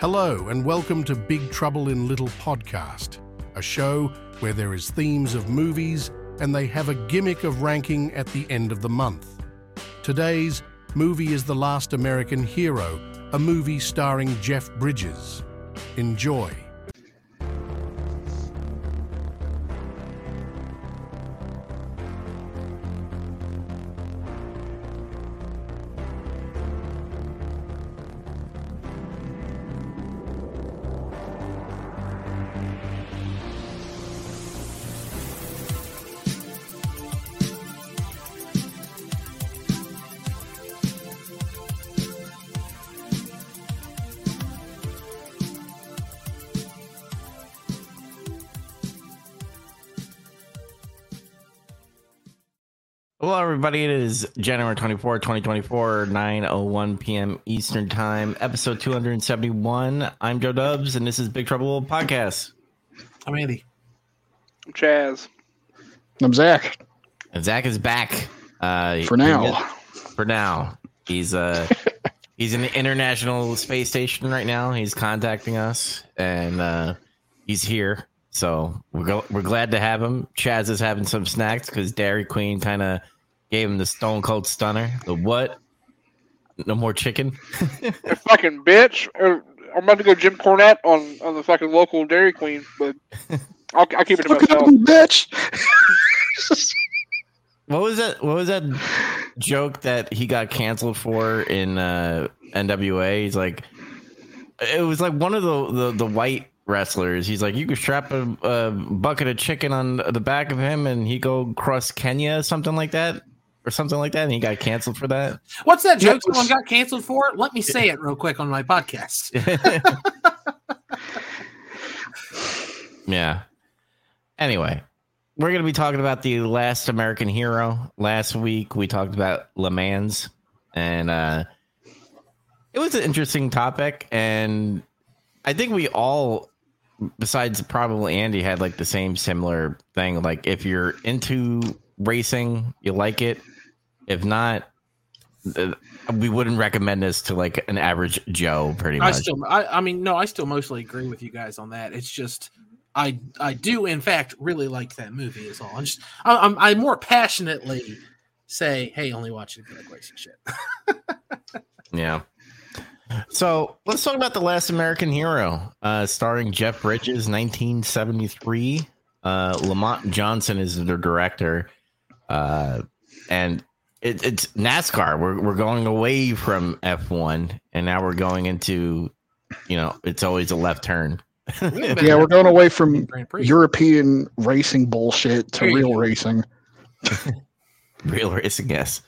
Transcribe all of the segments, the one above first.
Hello and welcome to Big Trouble in Little Podcast, a show where there is themes of movies and they have a gimmick of ranking at the end of the month. Today's movie is The Last American Hero, a movie starring Jeff Bridges. Enjoy. Hello, everybody. It is January 24, 2024, 9:01 p.m. Eastern Time, episode 271. I'm Joe Dubs, and this is Big Trouble Podcast. I'm Andy. I'm Chaz. I'm Zach. And Zach is back. For now. He's in the International Space Station right now. He's contacting us, and he's here. So we're glad to have him. Chaz is having some snacks because Dairy Queen kind of gave him the Stone Cold Stunner. The what? No more chicken? Fucking bitch. I'm about to go Jim Cornette on the fucking local Dairy Queen, but I'll keep it to myself. Bitch. What was that joke that he got canceled for in NWA? He's like, it was like one of the white wrestlers. He's like, you could strap a bucket of chicken on the back of him and he go cross Kenya, something like that, and he got canceled for that. What's that joke someone got canceled for? Let me say it real quick on my podcast. Yeah. Anyway, we're going to be talking about The Last American Hero. Last week we talked about Le Mans, and it was an interesting topic, and I think we all, besides probably Andy, had like the same similar thing. Like, if you're into racing, you like it. If not, we wouldn't recommend this to like an average Joe. Pretty much. I still mostly agree with you guys on that. It's just I do in fact really like that movie. Is all. I more passionately say, hey, only watch it if you like racing shit. Yeah. So let's talk about The Last American Hero, starring Jeff Bridges, 1973. Lamont Johnson is the director, and it's NASCAR. We're going away from F1, and now we're going into, it's always a left turn. Yeah, we're going away from European racing bullshit to real racing. Real racing, yes.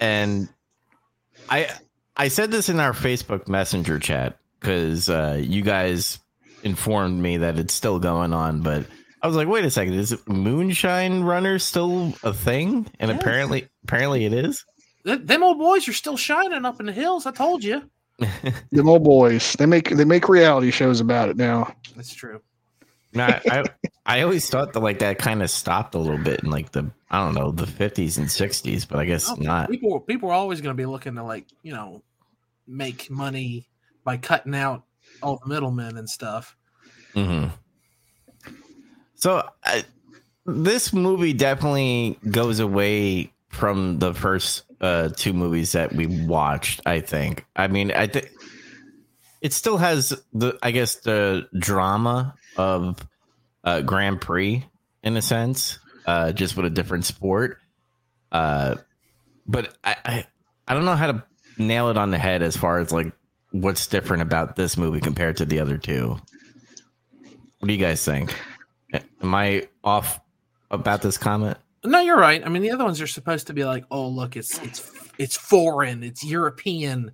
And I said this in our Facebook Messenger chat because you guys informed me that it's still going on, but I was like, wait a second, is Moonshine Runner still a thing? And yes. apparently it is. Them old boys are still shining up in the hills. I told you. Them old boys. They make reality shows about it now. That's true. Now, I always thought that like that kind of stopped a little bit in like the 50s and 60s, but I guess not. People are always going to be looking to like, make money by cutting out all the middlemen and stuff. Mm-hmm. So this movie definitely goes away from the first two movies that we watched, I think. I mean, I think it still has the drama of Grand Prix in a sense, just with a different sport. But I don't know how to nail it on the head as far as like what's different about this movie compared to the other two. What do you guys think? Am I off about this comment? No, you're right. I mean, the other ones are supposed to be like, oh, look, it's foreign, it's European,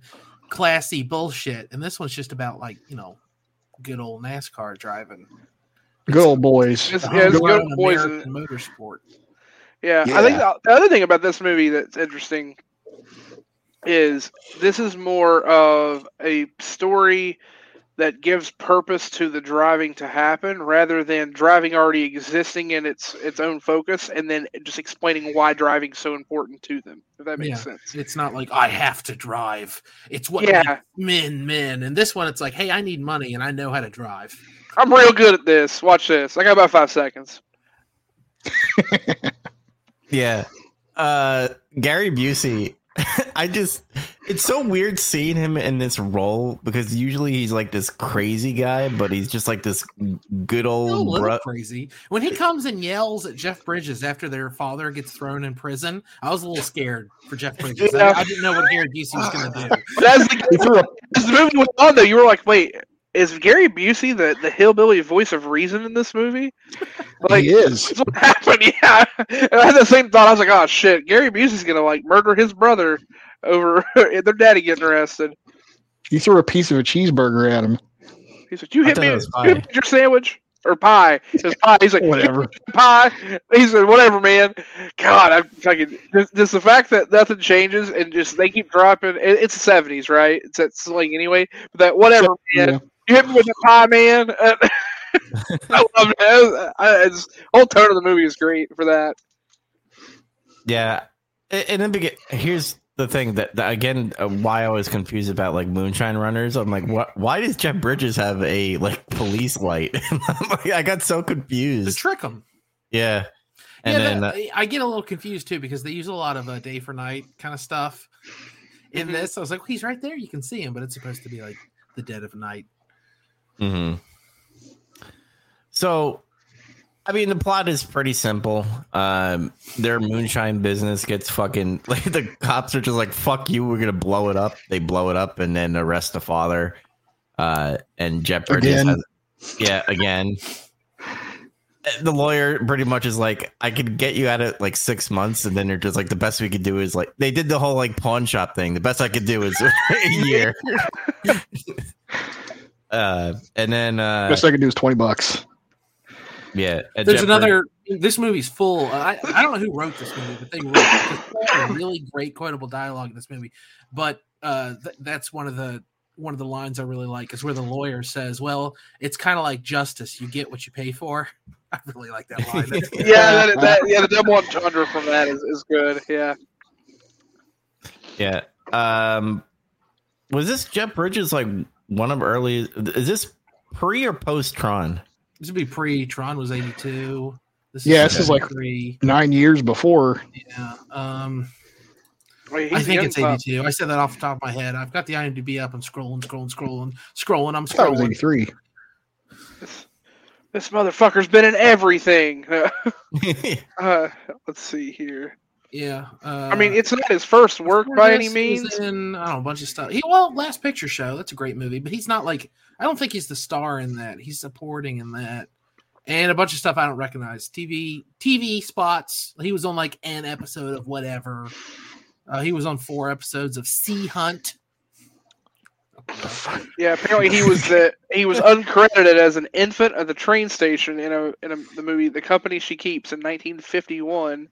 classy bullshit, and this one's just about like, good old NASCAR driving. Good old boys. It's good old boys in motorsport. Yeah. I think the other thing about this movie that's interesting is this is more of a story that gives purpose to the driving to happen, rather than driving already existing in its own focus, and then just explaining why driving's so important to them. If that makes sense. It's not like I have to drive. It's what men. And this one, it's like, hey, I need money and I know how to drive. I'm real good at this. Watch this. I got about 5 seconds. Yeah. Gary Busey. It's so weird seeing him in this role, because usually he's like this crazy guy, but he's just like this good old crazy. When he comes and yells at Jeff Bridges after their father gets thrown in prison, I was a little scared for Jeff Bridges. Yeah. I didn't know what Gary Busey was going to do. As the movie went on, though, you were like, wait, is Gary Busey the hillbilly voice of reason in this movie? Like, he is. That's what happened, yeah. And I had the same thought. I was like, oh, shit, Gary Busey's going to, like, murder his brother over their daddy getting arrested. You threw a piece of a cheeseburger at him. He's like, you hit me with your sandwich. Or pie. His pie. He's like, whatever. Pie. He said, whatever, man. God, I'm fucking. Just the fact that nothing changes and just they keep dropping. It's the 70s, right? It's that slang anyway. But that whatever, man. Yeah. You hit me with the pie, man. I love it. The whole tone of the movie is great for that. Yeah. And then here's the thing that again, why I was confused about like Moonshine Runners. I'm like, what? Why does Jeff Bridges have a like police light? Like, I got so confused. To trick him. Yeah. And then I get a little confused too, because they use a lot of day for night kind of stuff in this. I was like, well, he's right there. You can see him, but it's supposed to be like the dead of night. Hmm. So, I mean, the plot is pretty simple. Their moonshine business gets fucking, like, the cops are just like, fuck you, we're gonna blow it up. They blow it up and then arrest the father. And Jeff Bridges again. The lawyer pretty much is like, I could get you out of like 6 months, and then they're just like, the best we could do is like, they did the whole like pawn shop thing. The best I could do is a year. And then best I can do is $20. Yeah, there's another. This movie's full. I don't know who wrote this movie, but they wrote a really great quotable dialogue in this movie. But that's one of the lines I really like, is where the lawyer says, "Well, it's kind of like justice. You get what you pay for." I really like that line. The double entendre from that is good. Yeah. Yeah. Was this Jeff Bridges like? One of early, is this pre or post Tron? This would be pre. Tron was 82. This is like 9 years before. Yeah. I think it's 82. I said that off the top of my head. I've got the IMDb up and scrolling. I'm scrolling. It was 83. This motherfucker's been in everything. Let's see here. Yeah, I mean, it's not his first work by any means. In, I don't know, a bunch of stuff. Last Picture Show. That's a great movie, but he's not like. I don't think he's the star in that. He's supporting in that, and a bunch of stuff I don't recognize. TV spots. He was on like an episode of whatever. He was on 4 episodes of Sea Hunt. Yeah, apparently he was uncredited as an infant at the train station in the movie The Company She Keeps in 1951.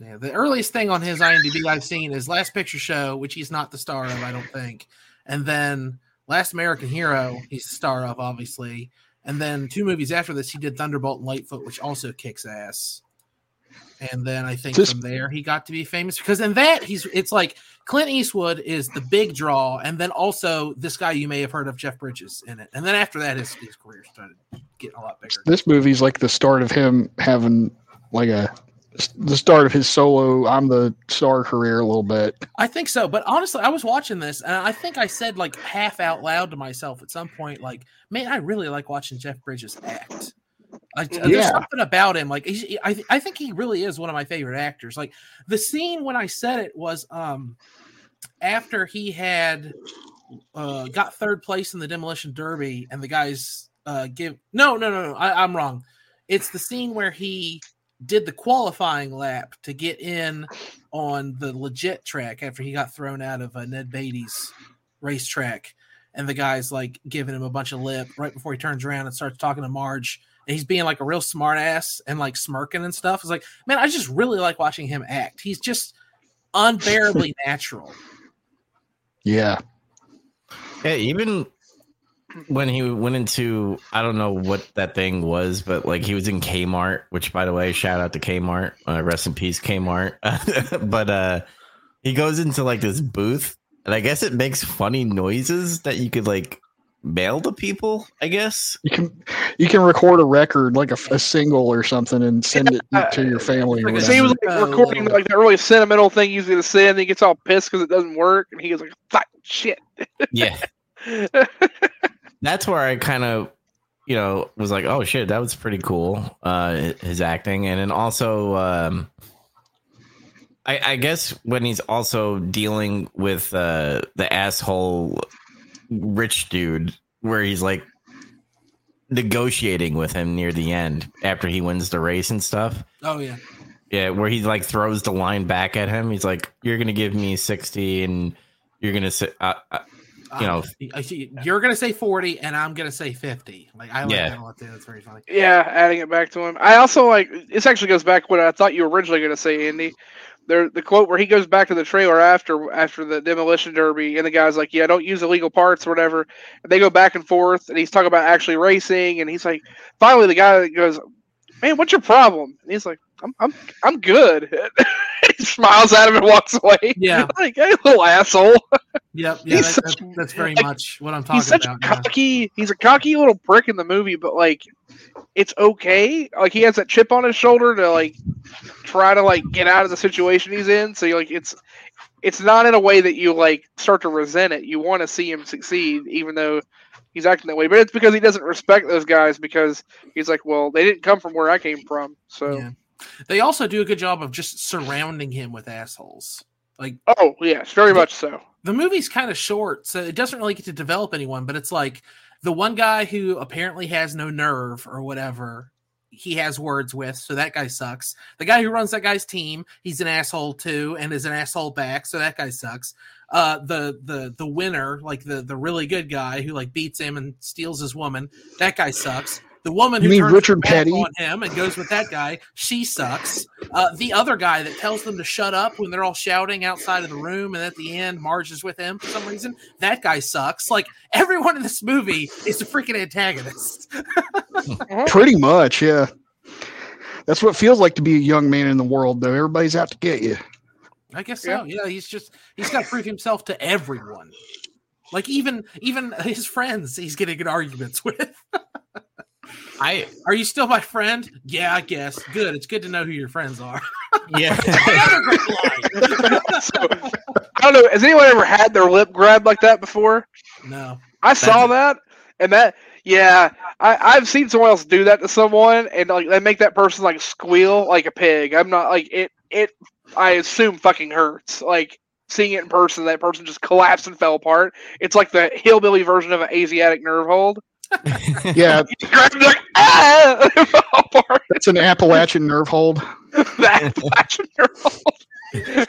Yeah, the earliest thing on his IMDb I've seen is Last Picture Show, which he's not the star of, I don't think. And then Last American Hero, he's the star of, obviously. And then 2 movies after this, he did Thunderbolt and Lightfoot, which also kicks ass. And then I think from there he got to be famous, because in that it's like Clint Eastwood is the big draw, and then also this guy you may have heard of, Jeff Bridges, in it. And then after that, his career started getting a lot bigger. This movie's like the start of him having like the start of his solo I'm the star career a little bit. I think so. But honestly, I was watching this and I think I said like half out loud to myself at some point, like, man, I really like watching Jeff Bridges act. There's something about him. Like, I think he really is one of my favorite actors. Like the scene when I said it was after he had got third place in the demolition derby, and the guys no. I'm wrong. It's the scene where he did the qualifying lap to get in on the legit track after he got thrown out of Ned Beatty's racetrack, and the guy's like giving him a bunch of lip right before he turns around and starts talking to Marge, and he's being like a real smart ass and like smirking and stuff. It's like, man, I just really like watching him act. He's just unbearably natural. Yeah. Hey, even when he went into, I don't know what that thing was, but like he was in Kmart, which by the way, shout out to Kmart, rest in peace, Kmart. But he goes into like this booth, and I guess it makes funny noises that you could like mail to people. I guess you can record a record, like a single or something, and send it to your family. It seems like recording like that really sentimental thing he's gonna send. And he gets all pissed because it doesn't work, and he's like, "Fuck, shit." Yeah. That's where I kind of, you know, was like, oh shit, that was pretty cool, his acting. And then also I guess when he's also dealing with the asshole rich dude, where he's like negotiating with him near the end after he wins the race and stuff. Oh yeah. Yeah, where he like throws the line back at him. He's like, you're going to give me 60 and you're going to sit. You know, you're gonna say 40, and I'm gonna say 50. Like I like that a lot too. That's very funny. Yeah, adding it back to him. I also like this. Actually, goes back to what I thought you were originally gonna say, Andy. There, the quote where he goes back to the trailer after the demolition derby, and the guy's like, "Yeah, don't use illegal parts or whatever." And they go back and forth, and he's talking about actually racing, and he's like, finally, the guy goes, "Man, what's your problem?" And he's like, "I'm good." He smiles at him and walks away. Yeah, like, hey, little asshole. Yep, yeah, that's very like, much what I'm talking about. He's a cocky little prick in the movie, but like, it's okay. Like he has that chip on his shoulder to like try to like get out of the situation he's in. So like, it's not in a way that you like start to resent it. You want to see him succeed, even though he's acting that way. But it's because he doesn't respect those guys, because he's like, well, they didn't come from where I came from, so. Yeah. They also do a good job of just surrounding him with assholes. Like, oh yes, very much so. The movie's kind of short, so it doesn't really get to develop anyone. But it's like the one guy who apparently has no nerve or whatever, he has words with. So that guy sucks. The guy who runs that guy's team, he's an asshole too, and is an asshole back. So that guy sucks. The winner, like the really good guy who like beats him and steals his woman, that guy sucks. The woman who turns Richard Petty on him and goes with that guy, she sucks. The other guy that tells them to shut up when they're all shouting outside of the room, and at the end, Marge is with him for some reason, that guy sucks. Like, everyone in this movie is a freaking antagonist. Pretty much, yeah. That's what it feels like to be a young man in the world, though. Everybody's out to get you. I guess so, yeah. He's got to prove himself to everyone. Like, even his friends he's getting in arguments with. Are you still my friend? Yeah, I guess. Good. It's good to know who your friends are. Yeah. Another great line. I don't know. Has anyone ever had their lip grabbed like that before? No. I saw that, and that. Yeah, I've seen someone else do that to someone, and like they make that person like squeal like a pig. I'm not like it. It. I assume fucking hurts. Like seeing it in person, that person just collapsed and fell apart. It's like the hillbilly version of an Asiatic nerve hold. Yeah, like, ah! That's an Appalachian nerve hold. The Appalachian nerve hold.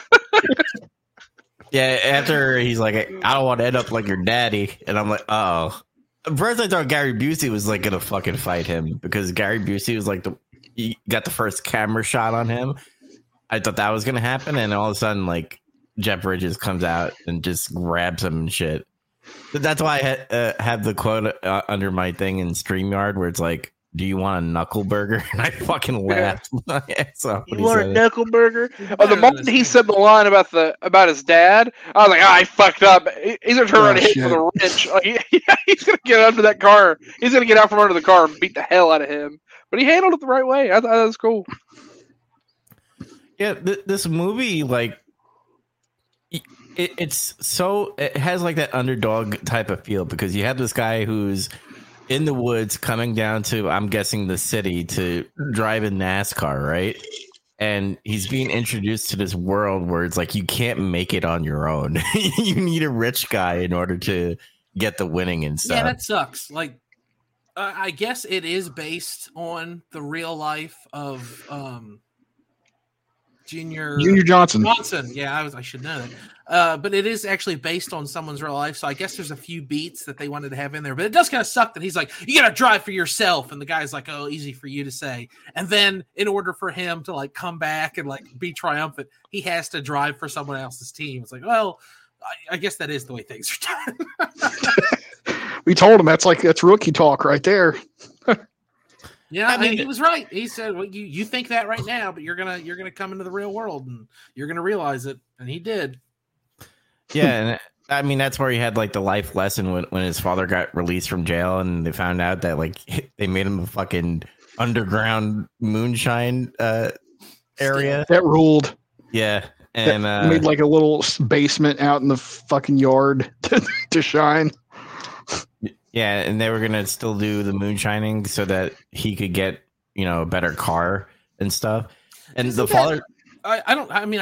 Yeah, after he's like, I don't want to end up like your daddy, and I'm like, oh. At first, I thought Gary Busey was like gonna fucking fight him, because Gary Busey was like he got the first camera shot on him. I thought that was gonna happen, and all of a sudden, like Jeff Bridges comes out and just grabs him and shit. That's why I have the quote under my thing in StreamYard where it's like, do you want a knuckle burger? And I fucking laughed. So you want a knuckle burger? Oh, the moment he said the line about his dad, I was like, I fucked up. He's going to turn around and hit him with a wrench. Like, yeah, he's going to get under that car. He's going to get out from under the car and beat the hell out of him. But he handled it the right way. I thought that was cool. Yeah, this movie, like, it has like that underdog type of feel, because you have this guy who's in the woods coming down to, I'm guessing, the city to drive in NASCAR, right? And he's being introduced to this world where it's like you can't make it on your own. You need a rich guy in order to get the winning and stuff. Yeah, that sucks. Like, I guess it is based on the real life of Junior Johnson. Yeah, I should know that. But it is actually based on someone's real life, so I guess there's a few beats that they wanted to have in there. But it does kind of suck that he's like, you gotta drive for yourself, and the guy's like, oh, easy for you to say. And then in order for him to like come back and like be triumphant, he has to drive for someone else's team. It's like, well, I guess that is the way things are done. we told him that's rookie talk right there. Yeah, I mean, he was right. He said, "Well, you think that right now, but you're gonna come into the real world and you're gonna realize it." And he did. Yeah, and I mean that's where he had the life lesson when his father got released from jail and they found out that they made him a fucking underground moonshine area that ruled. Yeah, and made a little basement out in the fucking yard to shine. Yeah, and they were going to still do the moonshining so that he could get, a better car and stuff. And father... I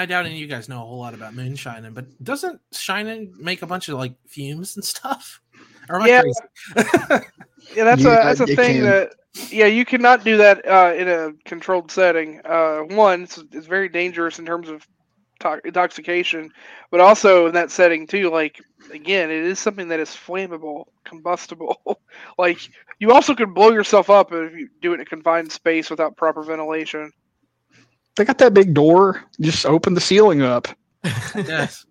doubt any of you guys know a whole lot about moonshining, but doesn't shining make a bunch of, fumes and stuff? Or crazy? Yeah, that's a thing can. That... Yeah, you cannot do that in a controlled setting. One, it's very dangerous in terms of intoxication, but also in that setting, too, again, it is something that is flammable, combustible. You also could blow yourself up if you do it in a confined space without proper ventilation. They got that big door. Just open the ceiling up. Yes.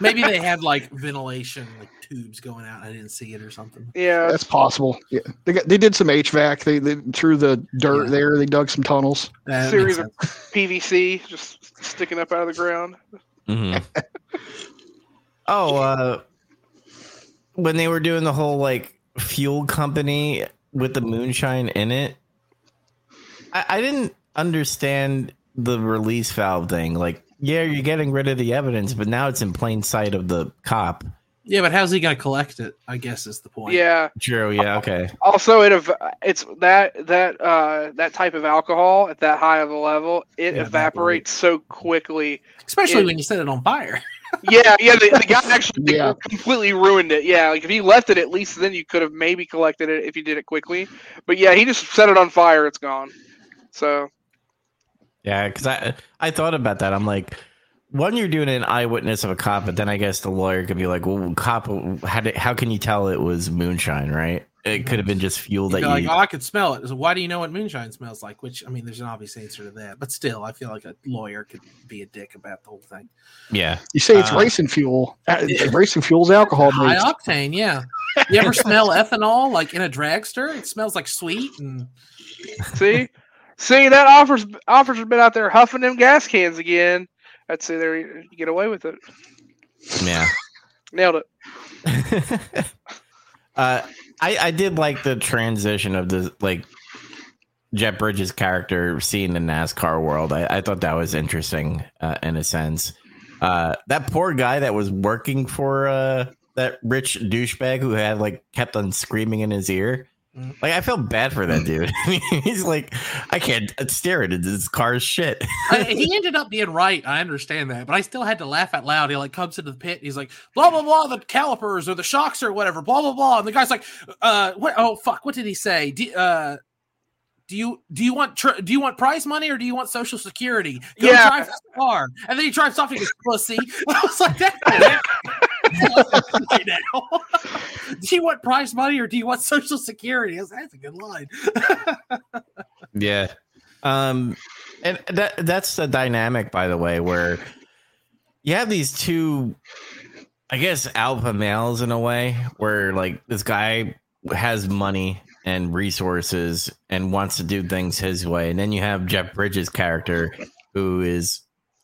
Maybe they had ventilation, tubes going out. I didn't see it or something. Yeah, that's possible. Yeah, they did some HVAC. They threw the dirt there. They dug some tunnels. That series of PVC just sticking up out of the ground. Mm-hmm. When they were doing the whole fuel company with the moonshine in it, I didn't understand the release valve thing. You're getting rid of the evidence, but now it's in plain sight of the cop. Yeah, but how's he going to collect it? I guess is the point. Yeah, true. Yeah, okay. Also, it's that type of alcohol at that high of a level, it evaporates so quickly, especially when you set it on fire. Yeah. The guy actually completely ruined it. Yeah, if he left it, at least then you could have maybe collected it if you did it quickly. But yeah, he just set it on fire; it's gone. So. Yeah, because I thought about that. I'm like. One, you're doing an eyewitness of a cop, but then I guess the lawyer could be like, well, cop, how can you tell it was moonshine, right? It could have been just fuel that you... I could smell it. So why do you know what moonshine smells like? Which, I mean, there's an obvious answer to that. But still, I feel like a lawyer could be a dick about the whole thing. Yeah. You say it's racing fuel. Racing fuel's alcohol. High octane, yeah. You ever smell ethanol, in a dragster? It smells like sweet. And See, that officer's been out there huffing them gas cans again. I'd say there you get away with it. Yeah. Nailed it. I did the transition of the Jeff Bridges' character seeing the NASCAR world. I thought that was interesting in a sense. That poor guy that was working for that rich douchebag who had kept on screaming in his ear. I felt bad for that dude. I mean, he's I can't stare at it. This car's shit. He ended up being right. I understand that, but I still had to laugh out loud. He comes into the pit. And he's like, blah blah blah, the calipers or the shocks or whatever, blah blah blah. And the guy's like, what? Oh fuck, what did he say? Do you want prize money or do you want Social Security? Drive this car. And then he drives off and goes, pussy. I was like, that. Right now. Do you want prize money or do you want Social Security? That's a good line. Yeah. And that's the dynamic, by the way, where you have these two, I guess, alpha males in a way, where this guy has money and resources and wants to do things his way. And then you have Jeff Bridges' character, who is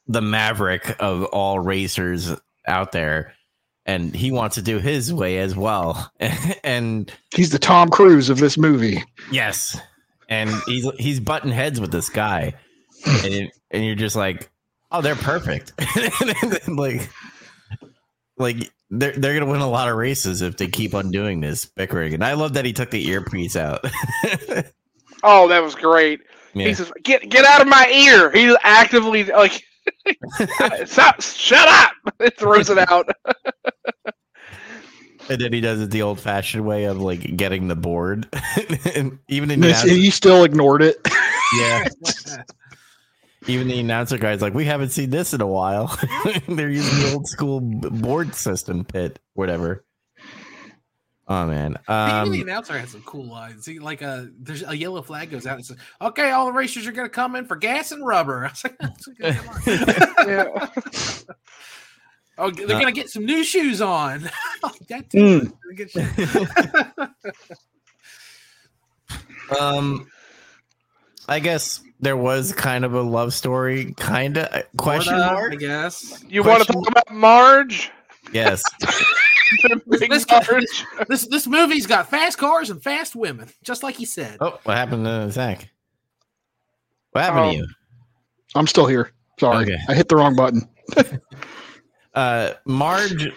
the maverick of all racers out there. And he wants to do his way as well. And he's the Tom Cruise of this movie. Yes. And he's butting heads with this guy. And you're just like, oh, they're perfect. They're going to win a lot of races if they keep on doing this bickering. And I love that he took the earpiece out. Oh, that was great. Yeah. He says, get out of my ear. He's actively Stop, shut up. It throws it out. And then he does it the old-fashioned way of getting the board. And even he still ignored it. Yeah. Even the announcer guy's like, we haven't seen this in a while. They're using the old school board system, pit, whatever. Oh man! The announcer has some cool lines. He there's a yellow flag goes out and says, "Okay, all the racers are going to come in for gas and rubber." I was like, that's a good line. Oh, they're going to get some new shoes on. Good shit. I guess there was kind of a love story, kind of question mark. I guess you want to talk about Marge. Yes. This movie's got fast cars and fast women, just like he said. Oh, what happened to Zach? What happened to you? I'm still here. Sorry, okay. I hit the wrong button. Marge,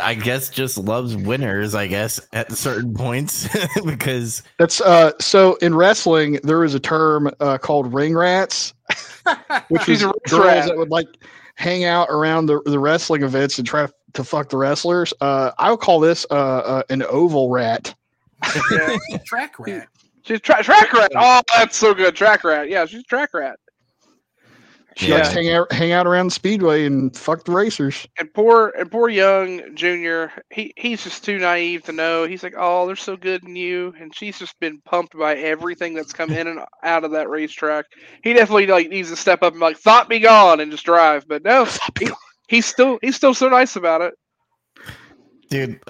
I guess, just loves winners, I guess, at certain points. Because that's so in wrestling, there is a term called ring rats, which is girls that would like hang out around the wrestling events and try to fuck the wrestlers. I would call this an oval rat, track rat. She's track rat. Oh, that's so good, track rat. Yeah, she's a track rat. She likes to hang out around the speedway and fuck the racers. And poor young Junior, he's just too naive to know. He's like, oh, they're so good in you, and she's just been pumped by everything that's come in and out of that racetrack. He definitely needs to step up and thought be gone and just drive. But no, he's still so nice about it. Dude,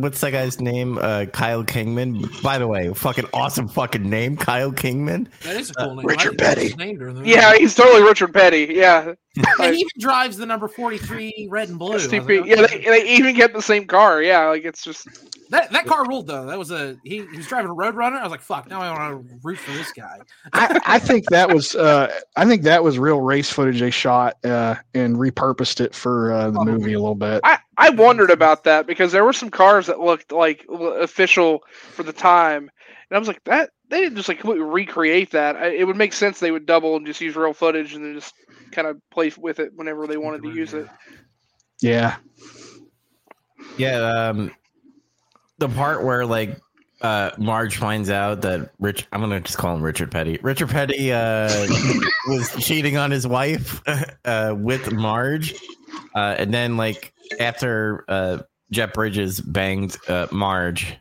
what's that guy's name? Kyle Kingman. By the way, fucking awesome fucking name, Kyle Kingman. That is a cool name. Richard Petty. Yeah, he's totally Richard Petty. Yeah. And he even drives the number 43 red and blue. They even get the same car. Yeah, it's just that car ruled though. That was he was driving a Road Runner. I was like, fuck, now I want to root for this guy. I think that was real race footage they shot and repurposed it for the movie a little bit. I wondered about that because there were some cars that looked like official for the time, and I was like, that they didn't just completely recreate that. It would make sense they would double and just use real footage and then just kind of play with it whenever they wanted to use it. Yeah, yeah. The part where Marge finds out that I'm gonna just call him Richard Petty. Richard Petty was cheating on his wife with Marge, and then after Jeff Bridges banged Marge,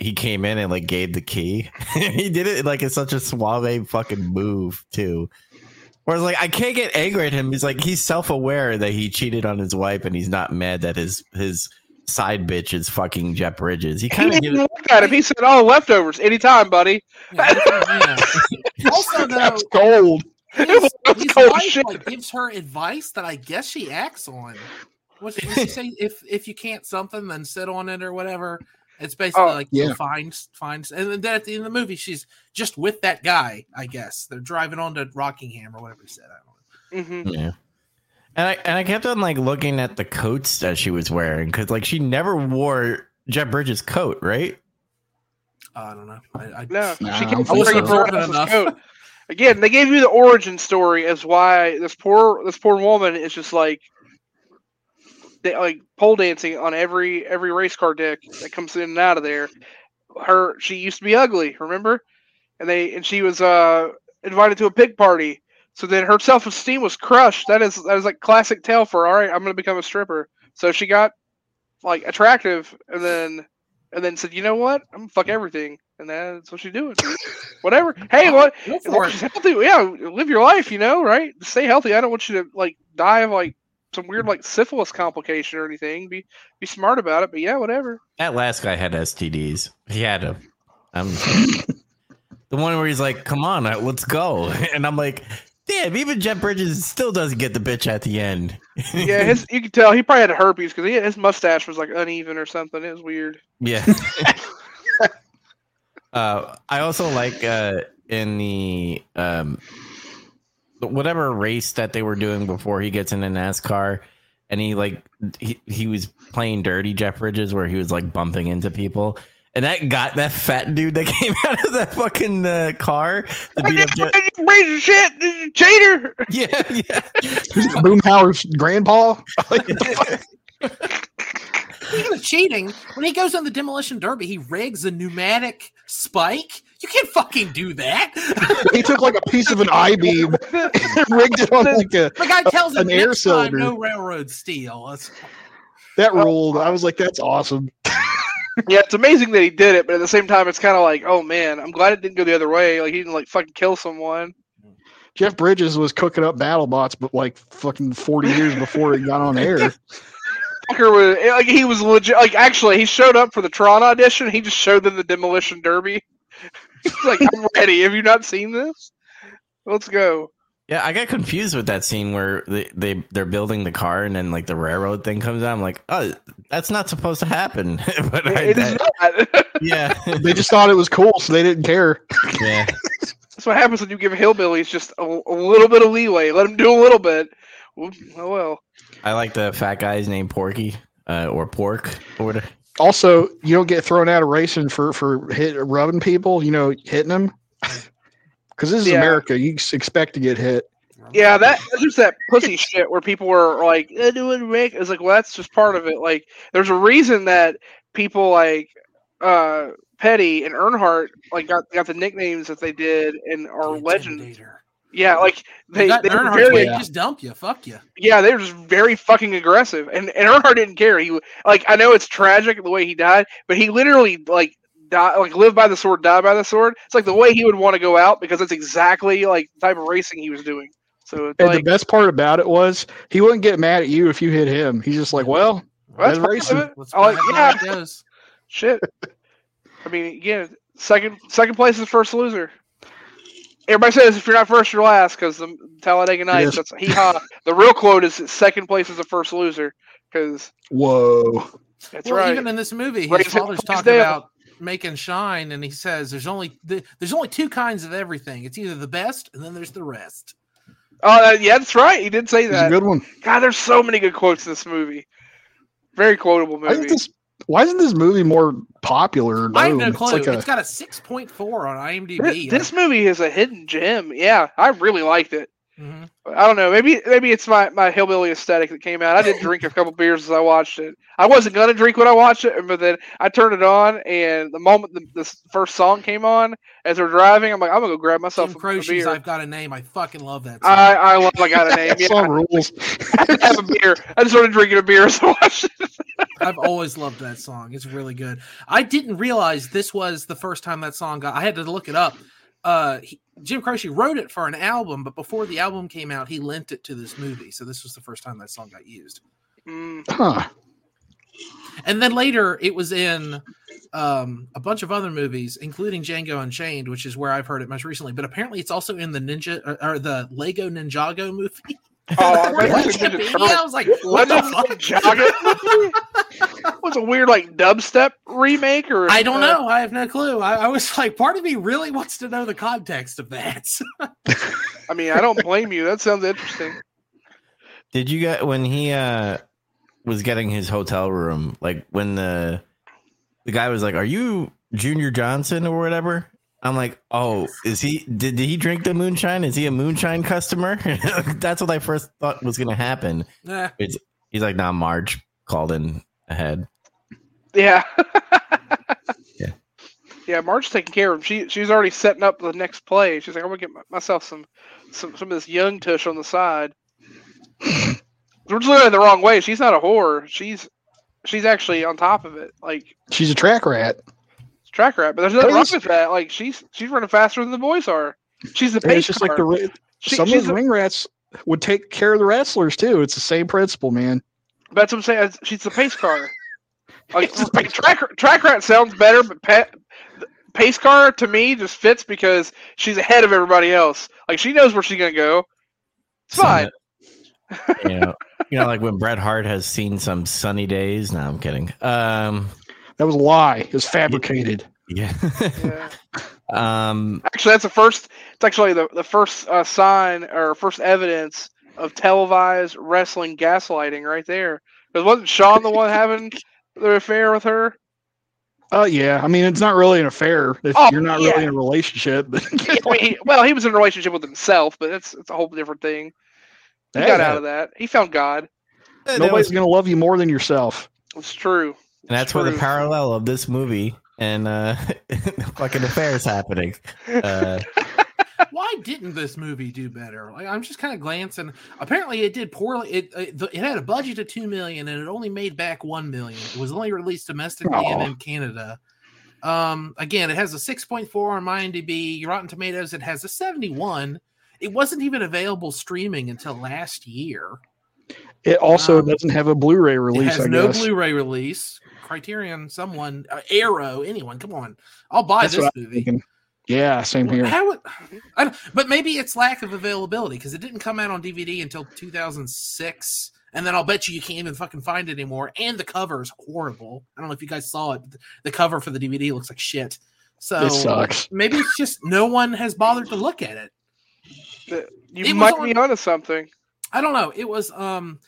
he came in and gave the key. He did it it's such a suave fucking move too. Whereas I can't get angry at him. He's he's self-aware that he cheated on his wife, and he's not mad that his side bitch is fucking Jeff Bridges. He kind of didn't look at him. He said, "Oh, leftovers, anytime, buddy." Yeah. Also, though, that's gold. His wife shit. Gives her advice that I guess she acts on. What did she say? If you can't something, then sit on it or whatever. It's basically finds, and then at the end of the movie, she's just with that guy. I guess they're driving on to Rockingham or whatever he said. I don't know. Mm-hmm. Yeah, and I kept on looking at the coats that she was wearing because she never wore Jeff Bridges' coat, right? I don't know. She can't afford it enough. Again, they gave you the origin story as why this poor woman is just pole dancing on every race car dick that comes in and out of there. She used to be ugly, remember? And she was invited to a pig party. So then her self-esteem was crushed. That is classic tale for, all right, I'm going to become a stripper. So she got attractive and then said, you know what? I'm going to fuck everything. And that's what she's doing. Whatever. Hey, what? She's healthy. Yeah, live your life, right? Stay healthy. I don't want you to die of some weird syphilis complication or anything. Be smart about it, but yeah, whatever. That last guy had STDs. He had a the one where he's come on, let's go. And I'm damn, even Jeff Bridges still doesn't get the bitch at the end. Yeah, you can tell he probably had herpes because his mustache was uneven or something. It was weird. Yeah. I also in the whatever race that they were doing before he gets into NASCAR, and he was playing dirty Jeff Bridges where he was bumping into people, and that got that fat dude that came out of that fucking car. Bridges shit, cheater. Yeah. Boomhauer's grandpa. Speaking of cheating, when he goes on the demolition derby, he rigs a pneumatic spike. You can't fucking do that. He took a piece of an I-beam and rigged it on the guy tells him air cylinder. No railroad steel. That ruled. I was that's awesome. Yeah, it's amazing that he did it, but at the same time, it's kind of oh man, I'm glad it didn't go the other way. He didn't fucking kill someone. Jeff Bridges was cooking up BattleBots, but like fucking 40 years before it got on air. He was legit. Like, actually, he showed up for the Tron audition. He just showed them the Demolition Derby. He's like, I'm ready. Have you not seen this? Let's go. Yeah, I got confused with that scene where they're building the car and then like the railroad thing comes out. I'm like, oh, that's not supposed to happen. But it is not. Yeah, they just thought it was cool, so they didn't care. Yeah, that's what happens when you give hillbillies just a little bit of leeway. Let them do a little bit. Oh well. I like the fat guy's name Porky or Pork or whatever. Also, you don't get thrown out of racing for rubbing people. You know, hitting them. Because this is America, you expect to get hit. Yeah, that's just that pussy shit where people were like, it's like, well, that's just part of it. Like, there's a reason that people like Petty and Earnhardt like got the nicknames that they did and are legends. Yeah, like they were very, just dump you, fuck you. Yeah, they were just very fucking aggressive, and Earnhardt didn't care. He like, I know it's tragic the way he died, but he literally like. Live by the sword, die by the sword. It's like the way he would want to go out because that's exactly like the type of racing he was doing. So, and the best part about it was he wouldn't get mad at you if you hit him. He's just like, well that's racing. Shit. I mean, again, second place is first loser. Everybody says if you're not first, you're last because the Talladega Nights. Yes. That's hee-haw. The real quote is second place is the first loser because whoa, that's right. Even in this movie, his father's talking about. Make and shine, and he says there's only two kinds of everything. It's either the best, and then there's the rest. Oh, yeah, that's right. He did say that. It's a good one. God, there's so many good quotes in this movie. Very quotable movie. Why isn't this movie more popular? I have no clue. It's got a 6.4 on IMDb. This movie is a hidden gem. Yeah, I really liked it. Mm-hmm. I don't know. Maybe it's my hillbilly aesthetic that came out. I didn't drink a couple beers as I watched it. I wasn't gonna drink when I watched it, but then I turned it on, and the moment the first song came on, as we're driving, I'm like, I'm gonna go grab myself a beer. I've Got a Name. I fucking love that song. I love I Got a Name. Yeah. Song rules. I didn't have a beer. I just started drinking a beer as I watched it. I've always loved that song. It's really good. I didn't realize this was the first time that song got. I had to look it up. Jim Croce wrote it for an album, but before the album came out, he lent it to this movie. So this was the first time that song got used. Huh. And then later, it was in a bunch of other movies, including Django Unchained, which is where I've heard it most recently. But apparently, it's also in the the Lego Ninjago movie. Oh, I was like, what the fuck? What's a weird like dubstep remake? Or I don't know. I have no clue. I was like, part of me really wants to know the context of that. I mean, I don't blame you. That sounds interesting. Did you get when he was getting his hotel room? Like when the guy was like, "Are you Junior Johnson or whatever?" I'm like, oh, is he? Did he drink the moonshine? Is he a moonshine customer? That's what I first thought was going to happen. Nah. He's like, nah, Marge called in ahead. Yeah. Yeah. Yeah, Marge's taking care of him. She's already setting up the next play. She's like, I'm going to get myself some of this young tush on the side. We're just looking at it the wrong way. She's not a whore. She's actually on top of it. Like she's a track rat. Track rat, but there's nothing wrong with that. Like she's running faster than the boys are. She's the pace. It's just car. Like some of these ring rats would take care of the wrestlers too. It's the same principle, man. But that's what I'm saying. She's the pace car. Like track rat sounds better, but pace car to me just fits because she's ahead of everybody else. Like she knows where she's gonna go. It's fine. You know, like when Bret Hart has seen some sunny days. No, I'm kidding. That was a lie. It was fabricated. Yeah. Yeah. Actually, that's the first. It's actually the first sign or first evidence of televised wrestling gaslighting, right there. Because wasn't Shawn the one having the affair with her? Yeah. I mean, it's not really an affair if you're not really in a relationship. He was in a relationship with himself, but it's a whole different thing. He got out of that. He found God. Nobody's gonna love you more than yourself. It's true. And that's where the parallel of this movie and the fucking affair is happening. Why didn't this movie do better? Like, I'm just kind of glancing. Apparently, it did poorly. It had a budget of $2 million, and it only made back $1 million. It was only released domestically and in Canada. Again, it has a 6.4 on IMDb. Rotten Tomatoes, it has a 71. It wasn't even available streaming until last year. It also doesn't have a Blu-ray release. It has I guess. Blu-ray release. Criterion, someone, Arrow, anyone, come on! I'll buy this movie. Yeah, same here. But maybe it's lack of availability because it didn't come out on DVD until 2006, and then I'll bet you can't even fucking find it anymore. And the cover's horrible. I don't know if you guys saw it. The cover for the DVD looks like shit. So it sucks. Maybe it's just no one has bothered to look at it. You might be onto something. I don't know. It was on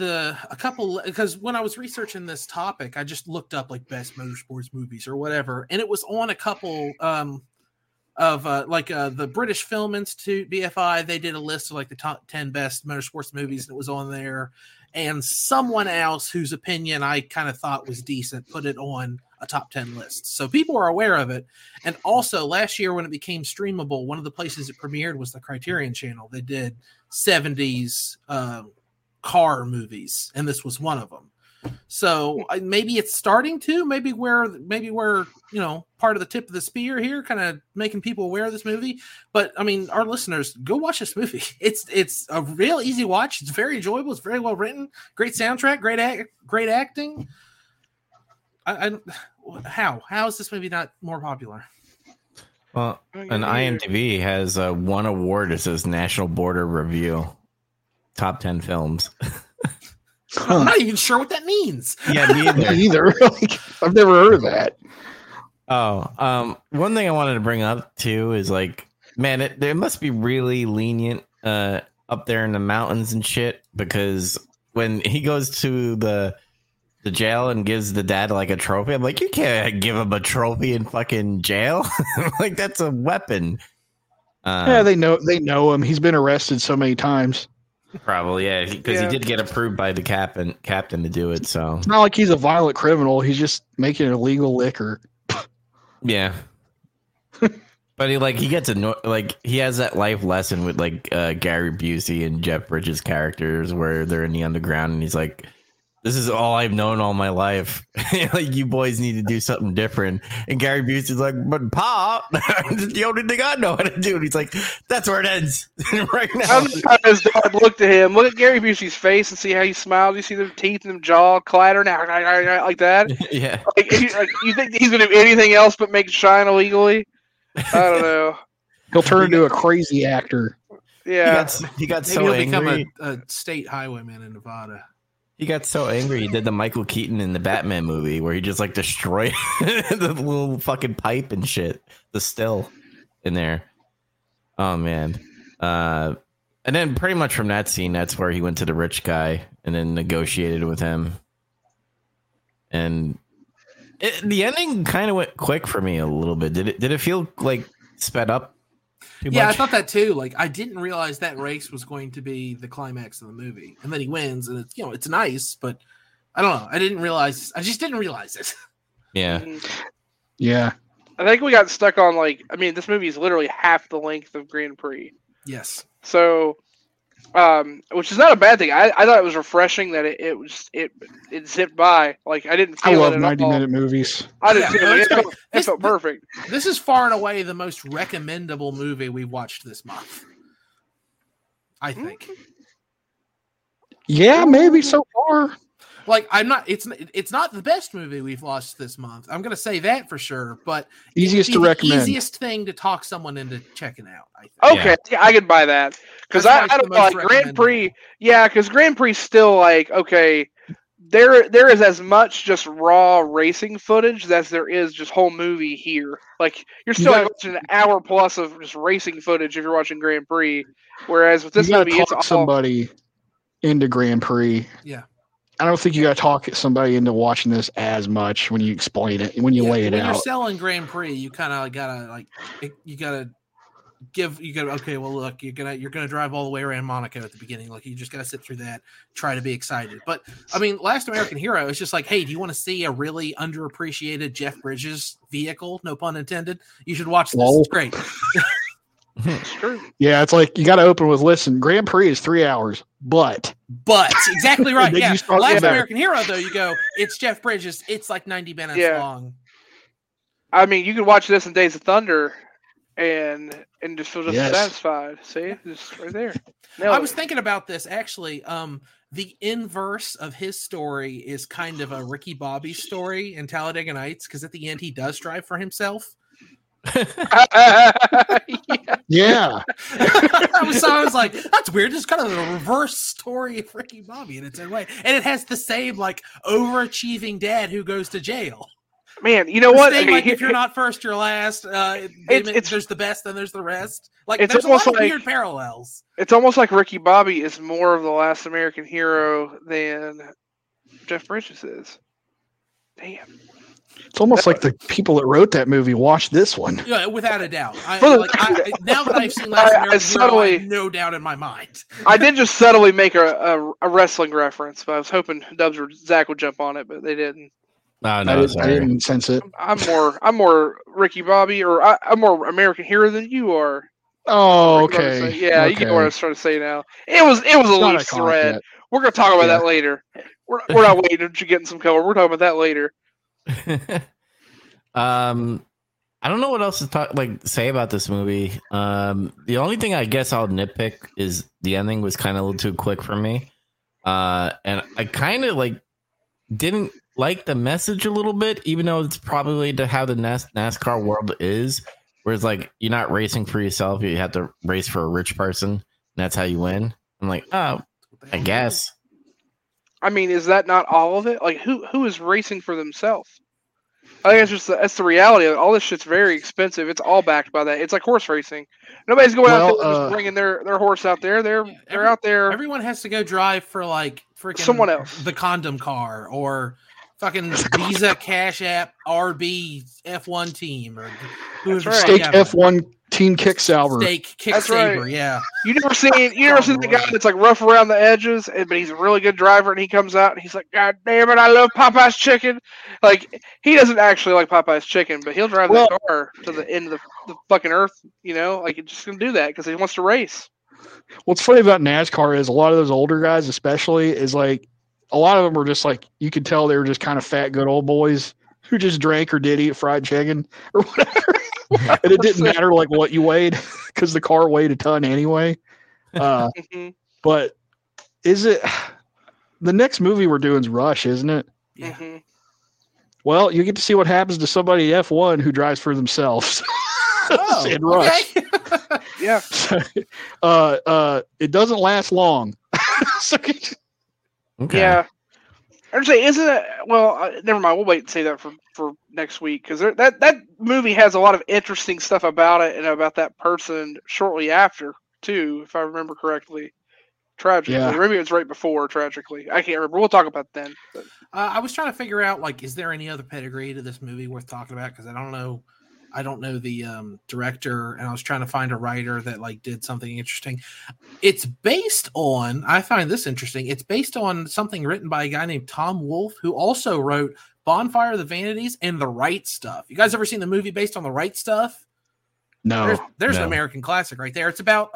a couple because when I was researching this topic, I just looked up like best motorsports movies or whatever, and it was on a couple of the British Film Institute BFI. They did a list of like the top 10 best motorsports movies, and it was on there. And someone else whose opinion I kind of thought was decent put it on a top 10 list. So people are aware of it. And also last year when it became streamable, one of the places it premiered was the Criterion Channel. They did 70s car movies, and this was one of them. So maybe it's starting to, maybe we're, you know, part of the tip of the spear here, kind of making people aware of this movie. But I mean, our listeners, go watch this movie. It's a real easy watch. It's very enjoyable. It's very well written. Great soundtrack. Great acting. How is this movie not more popular? Well, an IMDb has one award. It says National Border Review, top 10 films. I'm not even sure what that means. Yeah, me either. Like, I've never heard of that. Oh, one thing I wanted to bring up too is like, man, they must be really lenient up there in the mountains and shit, because when he goes to the jail and gives the dad like a trophy, I'm like, you can't give him a trophy in fucking jail. Like that's a weapon. Yeah, they know him. He's been arrested so many times. Probably, yeah, because he did get approved by the captain to do it. So it's not like he's a violent criminal. He's just making illegal liquor. Yeah, but he gets annoyed. Like he has that life lesson with like Gary Busey and Jeff Bridges characters where they're in the underground, and he's like, "This is all I've known all my life. Like you boys need to do something different." And Gary Busey's like, "But Pop, this is the only thing I know how to do." And he's like, "That's where it ends right now." His dad looked at him. Look at Gary Busey's face and see how he smiled. You see their teeth and jaw clattering out like that. Yeah. Like, you think he's gonna do anything else but make shine illegally? I don't know. He'll turn into a crazy actor. Yeah. He got so angry. He'll become a state highwayman in Nevada. He got so angry, he did the Michael Keaton in the Batman movie where he just like destroyed the little fucking pipe and shit, the still in there. Oh man. And then pretty much from that scene, that's where he went to the rich guy and then negotiated with him. And the ending kind of went quick for me a little bit. Did it feel like sped up? Yeah, much? I thought that too. Like, I didn't realize that race was going to be the climax of the movie, and then he wins, and it's, you know, it's nice, but I don't know. I just didn't realize it. Yeah. I think we got stuck on this movie is literally half the length of Grand Prix. Yes. So, which is not a bad thing. I thought it was refreshing that it zipped by. Like I didn't. I love 90-minute movies. I didn't. Yeah, it felt perfect. This is far and away the most recommendable movie we watched this month, I think. Yeah, maybe so far. Like I'm not. It's not the best movie we've watched this month. I'm gonna say that for sure. But easiest to recommend. Easiest thing to talk someone into checking out. I think. Okay, yeah, I could buy that because I don't know, like Grand Prix. Yeah, because Grand Prix still like okay. There is as much just raw racing footage as there is just whole movie here. Like you're still watching an hour plus of just racing footage if you're watching Grand Prix. Whereas with this movie, it's all somebody into Grand Prix. Yeah. I don't think you got to talk somebody into watching this as much when you explain it, when you lay it out. When you're selling Grand Prix, you kind of gotta okay, well, look, you're gonna drive all the way around Monaco at the beginning. Like you just gotta sit through that, try to be excited. But I mean, Last American Hero is just like, hey, do you want to see a really underappreciated Jeff Bridges vehicle? No pun intended. You should watch this. Whoa. It's great. It's true. Yeah, it's like you got to open with listen. Grand Prix is 3 hours, but exactly right. Yeah, Last American Hero though, you go. It's Jeff Bridges. It's like 90 minutes long. I mean, you could watch this in Days of Thunder and just feel just satisfied. See, just right there. Now, I was thinking about this actually. The inverse of his story is kind of a Ricky Bobby story in Talladega Nights, because at the end he does drive for himself. Yeah. So I was like, that's weird. It's kind of the reverse story of Ricky Bobby in its own way, and it has the same like overachieving dad who goes to jail. Man, you know what? Thing, like, if you're not first, you're last. There's the best, then there's the rest. Like, there's a lot of weird parallels. It's almost like Ricky Bobby is more of the last American hero than Jeff Bridges is. Damn. It's almost like the people that wrote that movie watched this one. Yeah, without a doubt. Now that I've seen Last American Hero, I have no doubt in my mind. I did just subtly make a wrestling reference, but I was hoping Dubs or Zach would jump on it, but they didn't. I didn't sense it. I'm more Ricky Bobby, or I'm more American Hero than you are. Oh, okay. Yeah, okay. You get what I was trying to say now. It was a loose thread. We're gonna talk about that later. We're not waiting to get in some cover. We're talking about that later. I don't know what else to say about this movie. The only thing I guess I'll nitpick is the ending was kind of a little too quick for me, and I kind of didn't like the message a little bit, even though it's probably to how the NASCAR world is, where it's like you're not racing for yourself, you have to race for a rich person, and that's how you win. I'm like, oh, I guess. I mean, is that not all of it? Like, who is racing for themselves? I think that's the reality of it. All this shit's very expensive. It's all backed by that. It's like horse racing. Nobody's going out there just bringing their horse out there. They're out there. Everyone has to go drive for freaking someone else, the condom car, or fucking Visa Cash App RB F1 team, or who's right. Steak F1 team kick salver. Steak kick saber, right. Yeah. You never seen the guy that's like rough around the edges, but he's a really good driver, and he comes out and he's like, "God damn it, I love Popeye's chicken." Like, he doesn't actually like Popeye's chicken, but he'll drive that car to the end of the fucking earth. You know, like, he's just gonna do that because he wants to race. What's funny about NASCAR is a lot of those older guys, especially, is like, a lot of them were just like, you could tell they were just kind of fat, good old boys who just drank or did eat fried chicken or whatever. And it didn't matter like what you weighed, because the car weighed a ton anyway. But is it the next movie we're doing is Rush, isn't it? Yeah. Mm-hmm. Well, you get to see what happens to somebody F1 who drives for themselves. Oh, in Rush. Okay. Yeah. So, it doesn't last long. So, okay. Yeah, I'd say isn't it? Well, never mind. We'll wait and say that for next week, because that movie has a lot of interesting stuff about it and about that person shortly after too, if I remember correctly. Tragically, maybe it was right before. Tragically, I can't remember. We'll talk about it then. I was trying to figure out is there any other pedigree to this movie worth talking about? Because I don't know the director, and I was trying to find a writer that did something interesting. It's based on, I find this interesting, it's based on something written by a guy named Tom Wolfe, who also wrote Bonfire of the Vanities and The Right Stuff. You guys ever seen the movie based on The Right Stuff? No. There's an American classic right there. It's about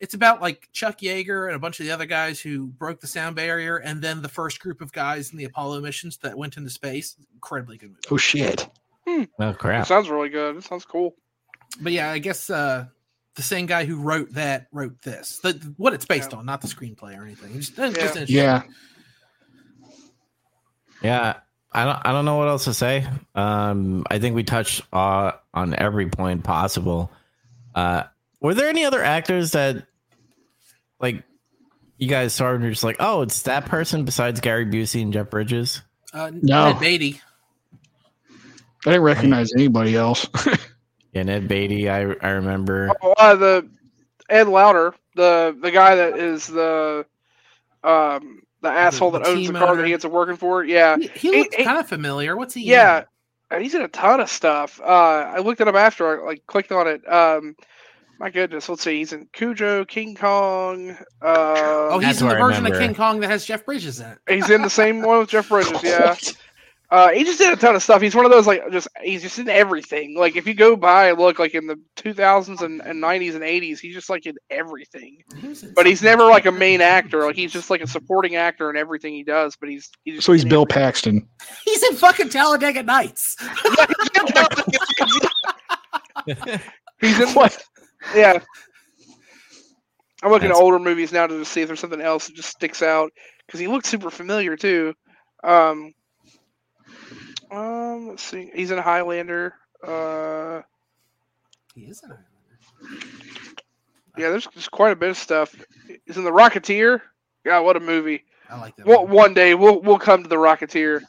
it's about Chuck Yeager and a bunch of the other guys who broke the sound barrier, and then the first group of guys in the Apollo missions that went into space. Incredibly good movie. Oh, shit. Oh crap! It sounds really good. It sounds cool. But yeah, I guess the same guy who wrote that wrote this. What it's based on, not the screenplay or anything. Just I don't know what else to say. I think we touched on every point possible. Were there any other actors that you guys saw and you're just like, oh, it's that person besides Gary Busey and Jeff Bridges? No, Ned Beatty. I didn't recognize anybody else. Yeah, Ned Beatty, I remember. The Ed Lauder, the guy that is the asshole that owns the car that he ends up working for. Yeah, he looks kind of familiar. What's he? Yeah, he's in a ton of stuff. I looked it up after I clicked on it. My goodness, let's see. He's in Cujo, King Kong. He's in the version of King Kong that has Jeff Bridges in it. He's in the same one with Jeff Bridges. Yeah. He just did a ton of stuff. He's one of those he's just in everything. Like, if you go by and look in the 2000s and 90s and 80s, he's just in everything. But he's never a main actor. Like, he's just a supporting actor in everything he does. But he's Bill Paxton. He's in fucking Talladega Nights. He's in what? Yeah. I look at older movies now to just see if there's something else that just sticks out because he looks super familiar too. Let's see. He's in Highlander. He is in Highlander. Yeah, there's just quite a bit of stuff. He's in The Rocketeer. God, what a movie! I like that. Well, one day we'll come to The Rocketeer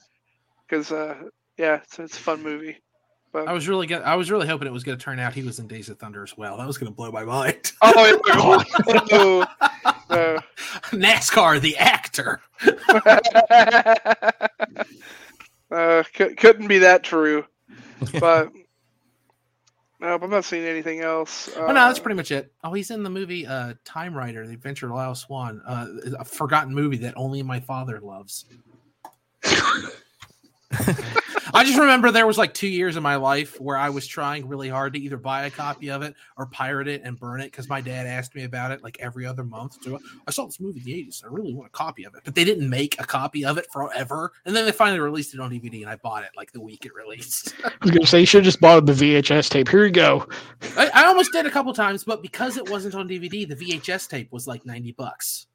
because it's a fun movie. But I was really hoping it was going to turn out he was in Days of Thunder as well. That was going to blow my mind. Oh, no. NASCAR, the actor. Couldn't be that true, but no, I'm not seeing anything else. No, that's pretty much it. Oh, he's in the movie Time Rider: The Adventure of Lyle Swann, a forgotten movie that only my father loves. I just remember there was like 2 years of my life where I was trying really hard to either buy a copy of it or pirate it and burn it because my dad asked me about it like every other month. I saw this movie in the 80s. I really want a copy of it, but they didn't make a copy of it forever. And then they finally released it on DVD, and I bought it like the week it released. I was going to say, you should have just bought the VHS tape. Here you go. I almost did a couple times, but because it wasn't on DVD, the VHS tape was like $90.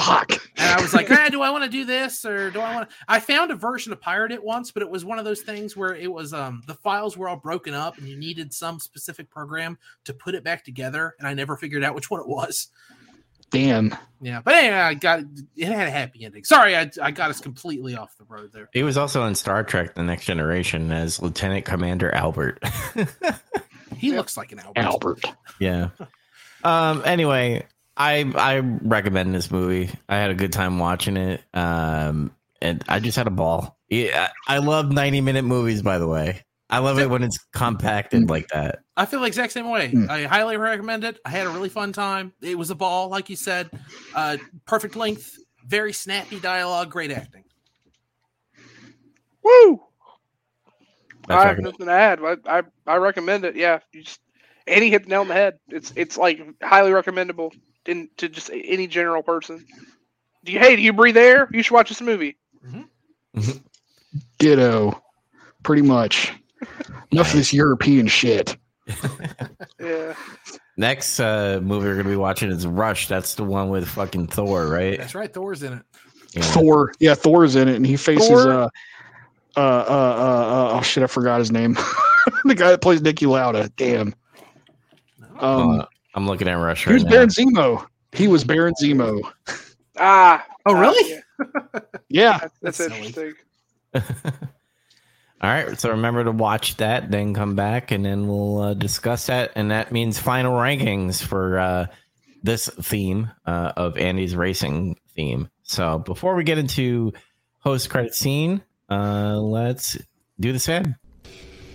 Fuck. And I was like, do I want to do this or do I want to? I found a version to pirate it once, but it was one of those things where it was the files were all broken up and you needed some specific program to put it back together, and I never figured out which one it was. Damn. Yeah, but anyway, it had a happy ending. Sorry, I got us completely off the road there. He was also in Star Trek: The Next Generation as Lieutenant Commander Albert. He looks like an Albert. Yeah. Anyway. I recommend this movie. I had a good time watching it, and I just had a ball. Yeah, I love 90-minute movies, by the way. I love it when it's compacted like that. I feel the exact same way. I highly recommend it. I had a really fun time. It was a ball, like you said. Perfect length, very snappy dialogue, great acting. Woo! I have nothing to add. I recommend it, yeah. You just, and he hit the nail on the head. It's like highly recommendable to just any general person. Do you breathe air? You should watch this movie. Mm-hmm. Ditto. Pretty much. Enough of this European shit. Yeah. Next movie we're going to be watching is Rush. That's the one with fucking Thor, right? That's right. Thor's in it. Yeah. Thor's in it, and he faces oh shit, I forgot his name. The guy that plays Niki Lauda. Damn. I'm looking at Rush right now. Baron Zemo. He was Baron Zemo. Oh, really? Yeah. That's interesting. All right. So remember to watch that, then come back, and then we'll discuss that. And that means final rankings for this theme of Andy's racing theme. So before we get into host credit scene, let's do the same.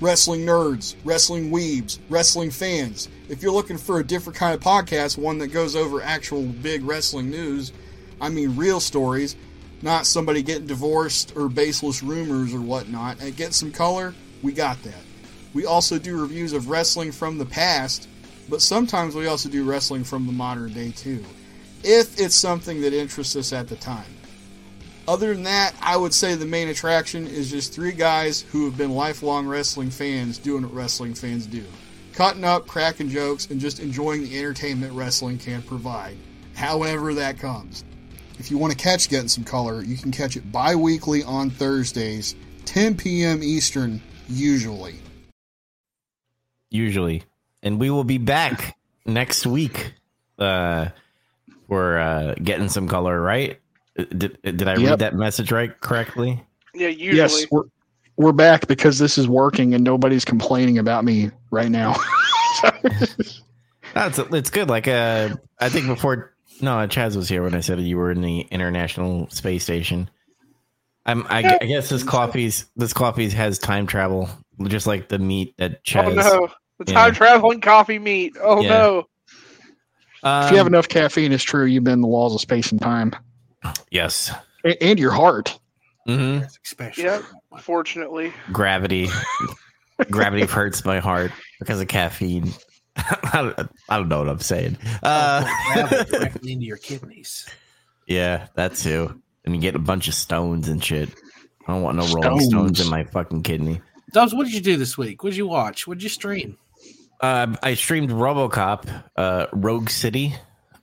Wrestling nerds, wrestling weebs, wrestling fans. If you're looking for a different kind of podcast, one that goes over actual big wrestling news, I mean real stories, not somebody getting divorced or baseless rumors or whatnot, and get some color, we got that. We also do reviews of wrestling from the past, but sometimes we also do wrestling from the modern day too, if it's something that interests us at the time. Other than that, I would say the main attraction is just three guys who have been lifelong wrestling fans doing what wrestling fans do. Cutting up, cracking jokes, and just enjoying the entertainment wrestling can provide, however that comes. If you want to catch Getting Some Color, you can catch it bi-weekly on Thursdays, 10 p.m. Eastern, usually. And we will be back next week for Getting Some Color, right? Did I read that message correctly? Yeah, usually. Yes, we're back because this is working and nobody's complaining about me right now. It's good. Like I think before Chaz was here when I said you were in the International Space Station. I guess this coffee's has time travel, just like the meat that Chaz. Oh no, the time traveling coffee meat. Oh no. If you have enough caffeine, it's true. You've been the laws of space and time. Yes, and your heart. Mm-hmm. Especially, fortunately, gravity hurts my heart because of caffeine. I don't know what I'm saying. Gravity directly into your kidneys. Yeah, that too. And you get a bunch of stones and shit. I don't want no rolling stones in my fucking kidney. Dubs, what did you do this week? What did you watch? What did you stream? I streamed RoboCop, Rogue City.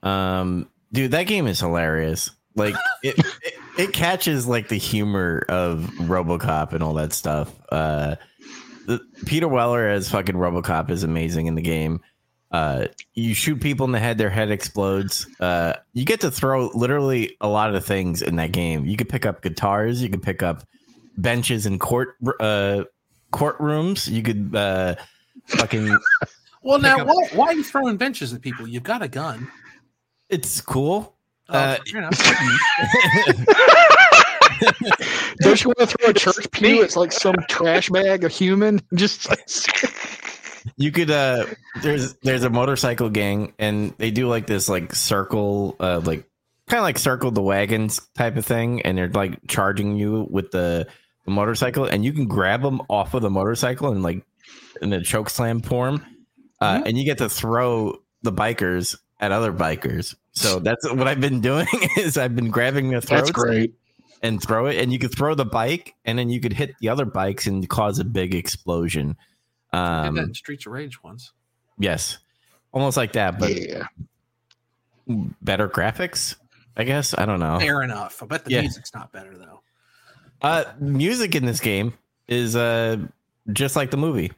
Dude, that game is hilarious. Like it catches like the humor of RoboCop and all that stuff. Peter Weller as fucking RoboCop is amazing in the game. You shoot people in the head, their head explodes. You get to throw literally a lot of things in that game. You could pick up guitars, you could pick up benches in courtrooms. You could fucking. Well, now why are you throwing benches at people? You've got a gun. It's cool. You know. Don't you want to throw a church pew? It's like some trash bag of human. Just like... You could there's a motorcycle gang and they do like this like circle like kind of like circle the wagons type of thing, and they're like charging you with the motorcycle, and you can grab them off of the motorcycle and like in a choke slam form, mm-hmm. and you get to throw the bikers at other bikers. So that's what I've been doing is I've been grabbing the throats and throw it, and you could throw the bike and then you could hit the other bikes and cause a big explosion. Did that in Streets of Rage once. Yes. Almost like that, but yeah. Better graphics, I guess. I don't know. Fair enough. I bet the music's not better though. Music in this game is just like the movie.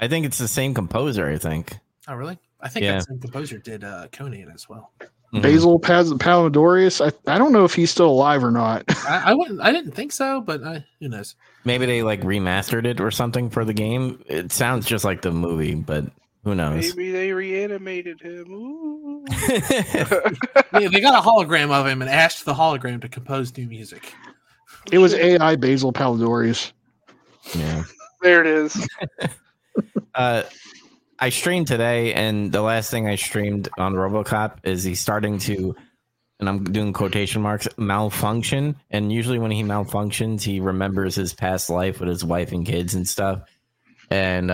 I think it's the same composer, I think. Oh really? I think that same composer did Conan as well. Mm-hmm. Basil Palidorius. I don't know if he's still alive or not. I didn't think so, but who knows? Maybe they like remastered it or something for the game. It sounds just like the movie, but who knows? Maybe they reanimated him. Ooh. Yeah, they got a hologram of him and asked the hologram to compose new music. It was AI Basil Palidorius. Yeah, there it is. I streamed today, and the last thing I streamed on RoboCop is he's starting to, and I'm doing quotation marks, malfunction. And usually when he malfunctions, he remembers his past life with his wife and kids and stuff. And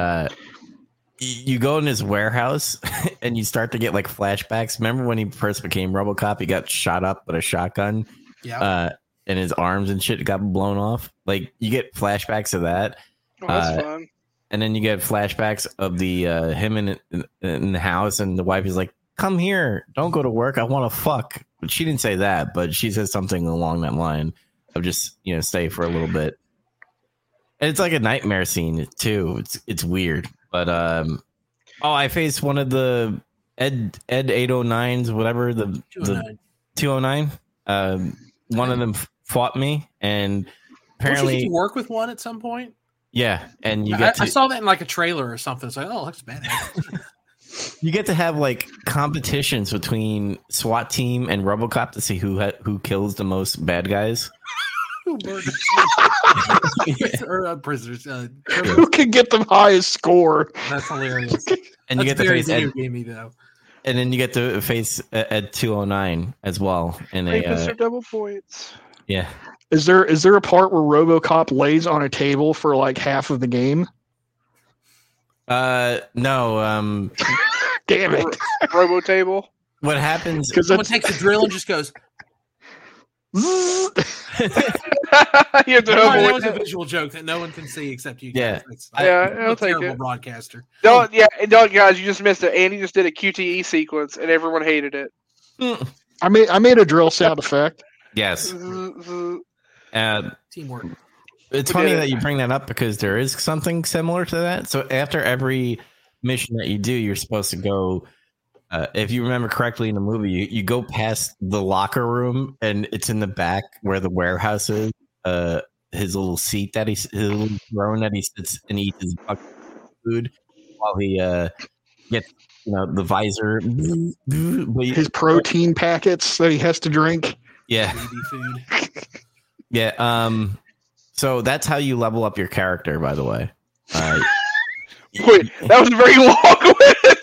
you go in his warehouse, and you start to get like flashbacks. Remember when he first became RoboCop, he got shot up with a shotgun, and his arms and shit got blown off. Like you get flashbacks of that. Oh, that's fun. And then you get flashbacks of the him in the house, and the wife is like, "Come here, don't go to work. I want to fuck." But she didn't say that, but she says something along that line of just stay for a little bit. And it's like a nightmare scene too. It's weird, but I faced one of the Ed 809s, whatever the 209. One of them fought me, and apparently did you work with one at some point. Yeah, and I saw that in like a trailer or something. It's like, oh, it looks badass. You get to have like competitions between SWAT team and RoboCop to see who kills the most bad guys. Or prisoners. Who can get the highest score? That's hilarious. And you get to face Ed, and then you get to face Ed 209 as well. And those are double points. Yeah. Is there a part where RoboCop lays on a table for like half of the game? No. Damn it, Robo Table. What happens? Because someone takes a drill and just goes. That was a visual joke that no one can see except you. Yeah, I'll take it. Terrible broadcaster. Don't guys, you just missed it. Andy just did a QTE sequence and everyone hated it. I made a drill sound effect. Yes. Teamwork. It's funny that you bring that up because there is something similar to that. So after every mission that you do, you're supposed to go, if you remember correctly in the movie, you go past the locker room, and it's in the back where the warehouse is. His little seat that his little throne that he sits and eats his bucket of food while he gets the visor, his protein packets that he has to drink. Yeah. Food. Yeah. So that's how you level up your character, by the way. Wait, that was a very long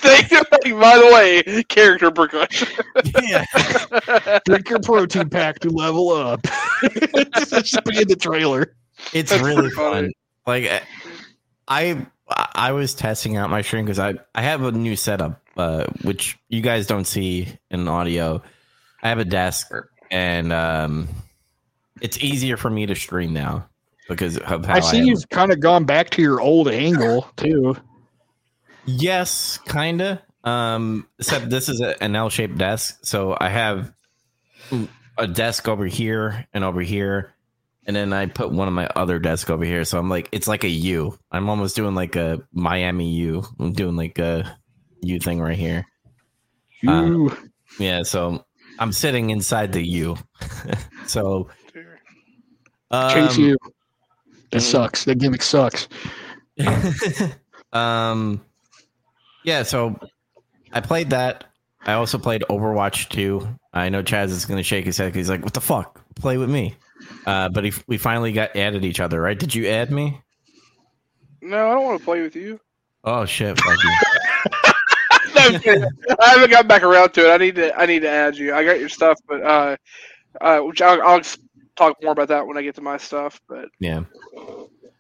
thing. Like, by the way, character percussion. Yeah. Drink your protein pack to level up. That should be in the trailer. That's really fun. Like, I was testing out my stream because I have a new setup, which you guys don't see in audio. I have a desk. And it's easier for me to stream now because of how I see you've kind of gone back to your old angle too. Yes, kinda. Except this is an L-shaped desk, so I have a desk over here, and then I put one of my other desks over here. So I'm like, it's like a U. I'm almost doing like a Miami U. I'm doing like a U thing right here. Yeah, so I'm sitting inside the U. So Chase U. That sucks. That gimmick sucks. Yeah, so I played that. I also played Overwatch 2. I know Chaz is going to shake his head because he's like, what the fuck? Play with me. But we finally got added each other, right? Did you add me? No, I don't want to play with you. Oh, shit. Fuck you. I haven't gotten back around to it. I need to add you. I got your stuff, but which I'll talk more about that when I get to my stuff. But yeah.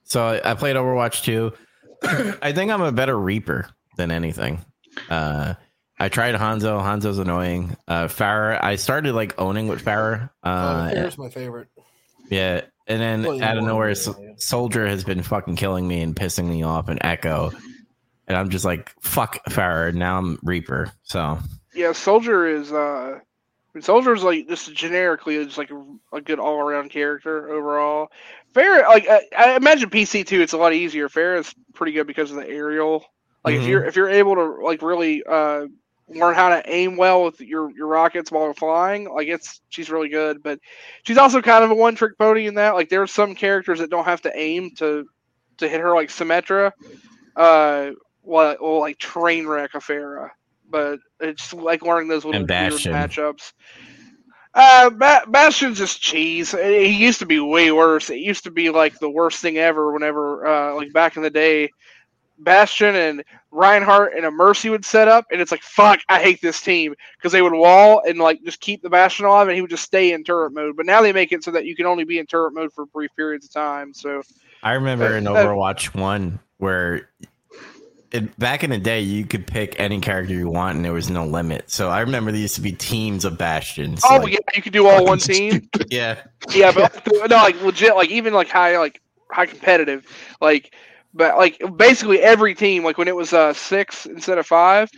So I played Overwatch 2. I think I'm a better Reaper than anything. I tried Hanzo. Hanzo's annoying. Farrah, I started like owning with Farrah. Farrah's my favorite. Yeah, and then out of nowhere, Soldier has been fucking killing me and pissing me off, and Echo, and I'm just like, fuck Farrah. Now I'm Reaper. So yeah, Soldier is like just generically just like a good all around character overall. Farrah, like I imagine PC too, it's a lot easier. Farrah's pretty good because of the aerial. Like if you're able to like really learn how to aim well with your rockets while flying, like she's really good. But she's also kind of a one trick pony in that. Like there are some characters that don't have to aim to hit her, like Symmetra, will like train wreck a Farrah. But it's like learning those little matchups. Bastion's just cheese. It used to be way worse. It used to be like the worst thing ever. Whenever like back in the day, Bastion and Reinhardt and a Mercy would set up, and it's like, fuck, I hate this team, because they would wall and like just keep the Bastion alive, and he would just stay in turret mode. But now they make it so that you can only be in turret mode for brief periods of time. So I remember in Overwatch 1 where back in the day you could pick any character you want, and there was no limit. So I remember there used to be teams of Bastions. Oh like, yeah, you could do all one team. Yeah, yeah, but no, like legit, like even like high competitive, like. But like basically every team, like when it was 6 instead of 5,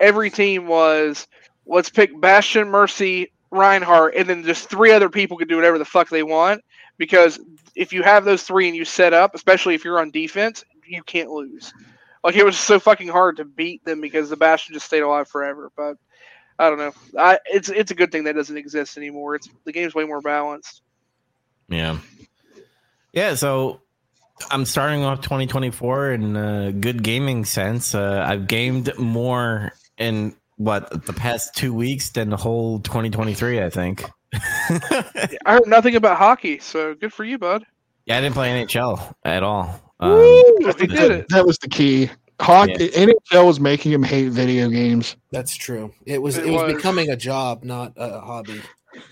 every team was let's pick Bastion, Mercy, Reinhardt, and then just 3 other people could do whatever the fuck they want. Because if you have those 3 and you set up, especially if you're on defense, you can't lose. Like it was so fucking hard to beat them because the Bastion just stayed alive forever. But I don't know. It's a good thing that doesn't exist anymore. The game's way more balanced. Yeah. Yeah. So. I'm starting off 2024 in a good gaming sense. I've gamed more in the past 2 weeks than the whole 2023, I think. I heard nothing about hockey, so good for you, bud. Yeah, I didn't play NHL at all. That was the key. NHL was making him hate video games. That's true. It was becoming a job, not a hobby.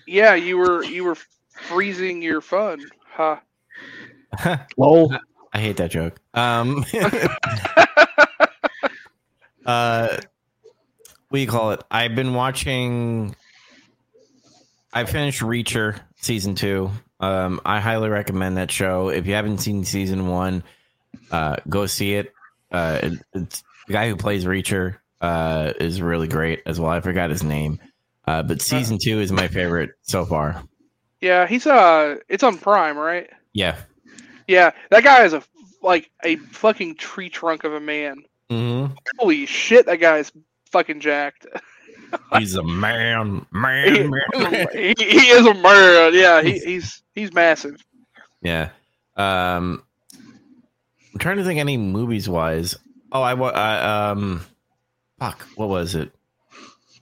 Yeah, you were freezing your fun. Huh. Lol. I hate that joke. What do you call it? I've been watching. I finished Reacher season 2. I highly recommend that show. If you haven't seen season 1, go see it. It's the guy who plays Reacher is really great as well. I forgot his name, but season 2 is my favorite so far. Yeah, he's it's on Prime, right? Yeah. Yeah, that guy is a fucking tree trunk of a man. Mm-hmm. Holy shit, that guy is fucking jacked. He's a man. He is a man. Yeah, he's massive. Yeah. I'm trying to think any movies wise. Oh, fuck, what was it?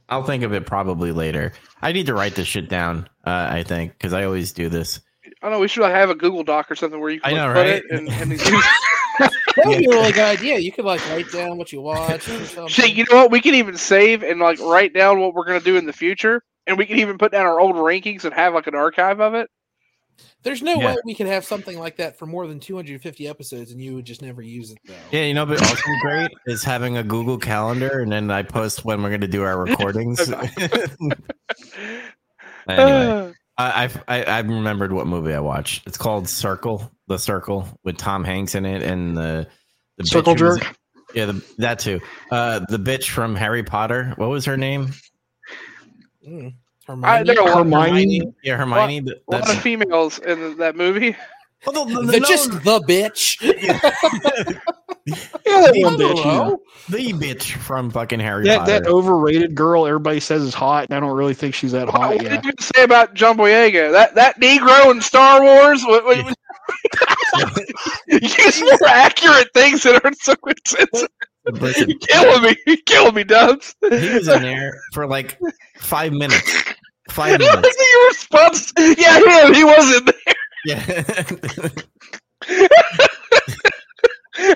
I'll think of it probably later. I need to write this shit down. I think because I always do this. I don't know, we should have a Google Doc or something where you can put it and these that would be a really good idea. You could write down what you watch or something. Shit, you know what? We can even save and write down what we're gonna do in the future, and we can even put down our old rankings and have an archive of it. There's no way we can have something like that for more than 250 episodes and you would just never use it though. Yeah, you know, but also great is having a Google Calendar and then I post when we're gonna do our recordings. Anyway. I remembered what movie I watched. It's called Circle, The Circle, with Tom Hanks in it, and the Circle Jerk. Yeah, that too. The bitch from Harry Potter. What was her name? Hermione. Yeah, Hermione. A lot of females in that movie. Well, the bitch. Yeah, that one bitch. Yeah. The bitch from fucking Harry Potter. That overrated girl everybody says is hot, and I don't really think she's that hot. What did you say about John Boyega? That Negro in Star Wars? What use more accurate things that aren't so intense. You're killing me. You're killing me, Dubs. He was in there for like 5 minutes. 5 minutes. I think your response. Yeah, him. He was in there. Yeah.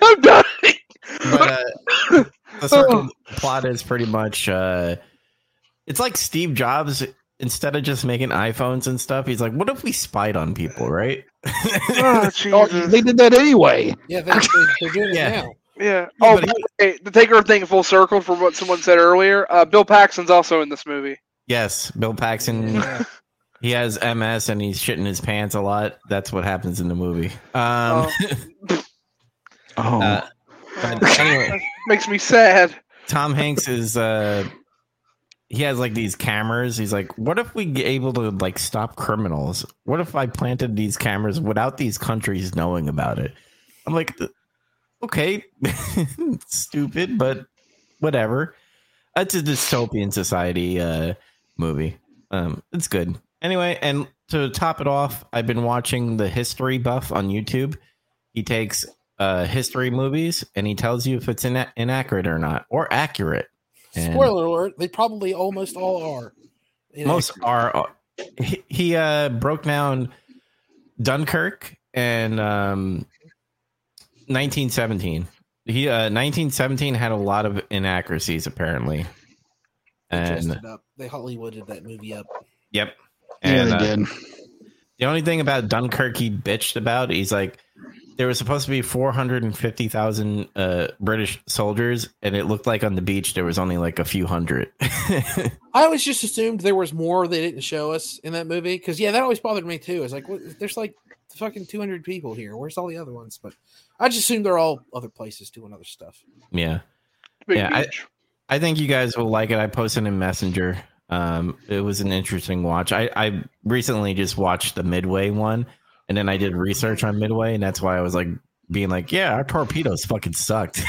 I'm dying. But the circle plot is pretty much it's like Steve Jobs. Instead of just making iPhones and stuff, he's like, what if we spied on people, right? They did that anyway. Yeah, they're doing it now. Yeah. Oh, okay. To take our thing full circle from what someone said earlier, Bill Paxton's also in this movie. Yes, Bill Paxton. He has MS and he's shitting his pants a lot. That's what happens in the movie. Anyway, makes me sad. Tom Hanks is... he has like these cameras. He's like, what if we able to like stop criminals? What if I planted these cameras without these countries knowing about it? I'm like, okay, stupid, but whatever. It's a dystopian society movie. It's good. Anyway, and to top it off, I've been watching the History Buff on YouTube. He takes history movies and he tells you if it's inaccurate or not, or accurate. And spoiler alert, they probably almost all are. Most are. He broke down Dunkirk and 1917. He 1917 had a lot of inaccuracies, apparently. And they Hollywooded that movie up. Yep. And yeah, they did. The only thing about Dunkirk he bitched about, he's like, there was supposed to be 450,000 British soldiers, and it looked like on the beach there was only like a few hundred. I always just assumed there was more they didn't show us in that movie, because that always bothered me too. It's like, well, there's like fucking 200 people here. Where's all the other ones? But I just assumed they're all other places doing other stuff. Yeah, I think you guys will like it. I posted in Messenger. It was an interesting watch. I recently just watched the Midway one. And then I did research on Midway, and that's why I was like being like, yeah, our torpedoes fucking sucked.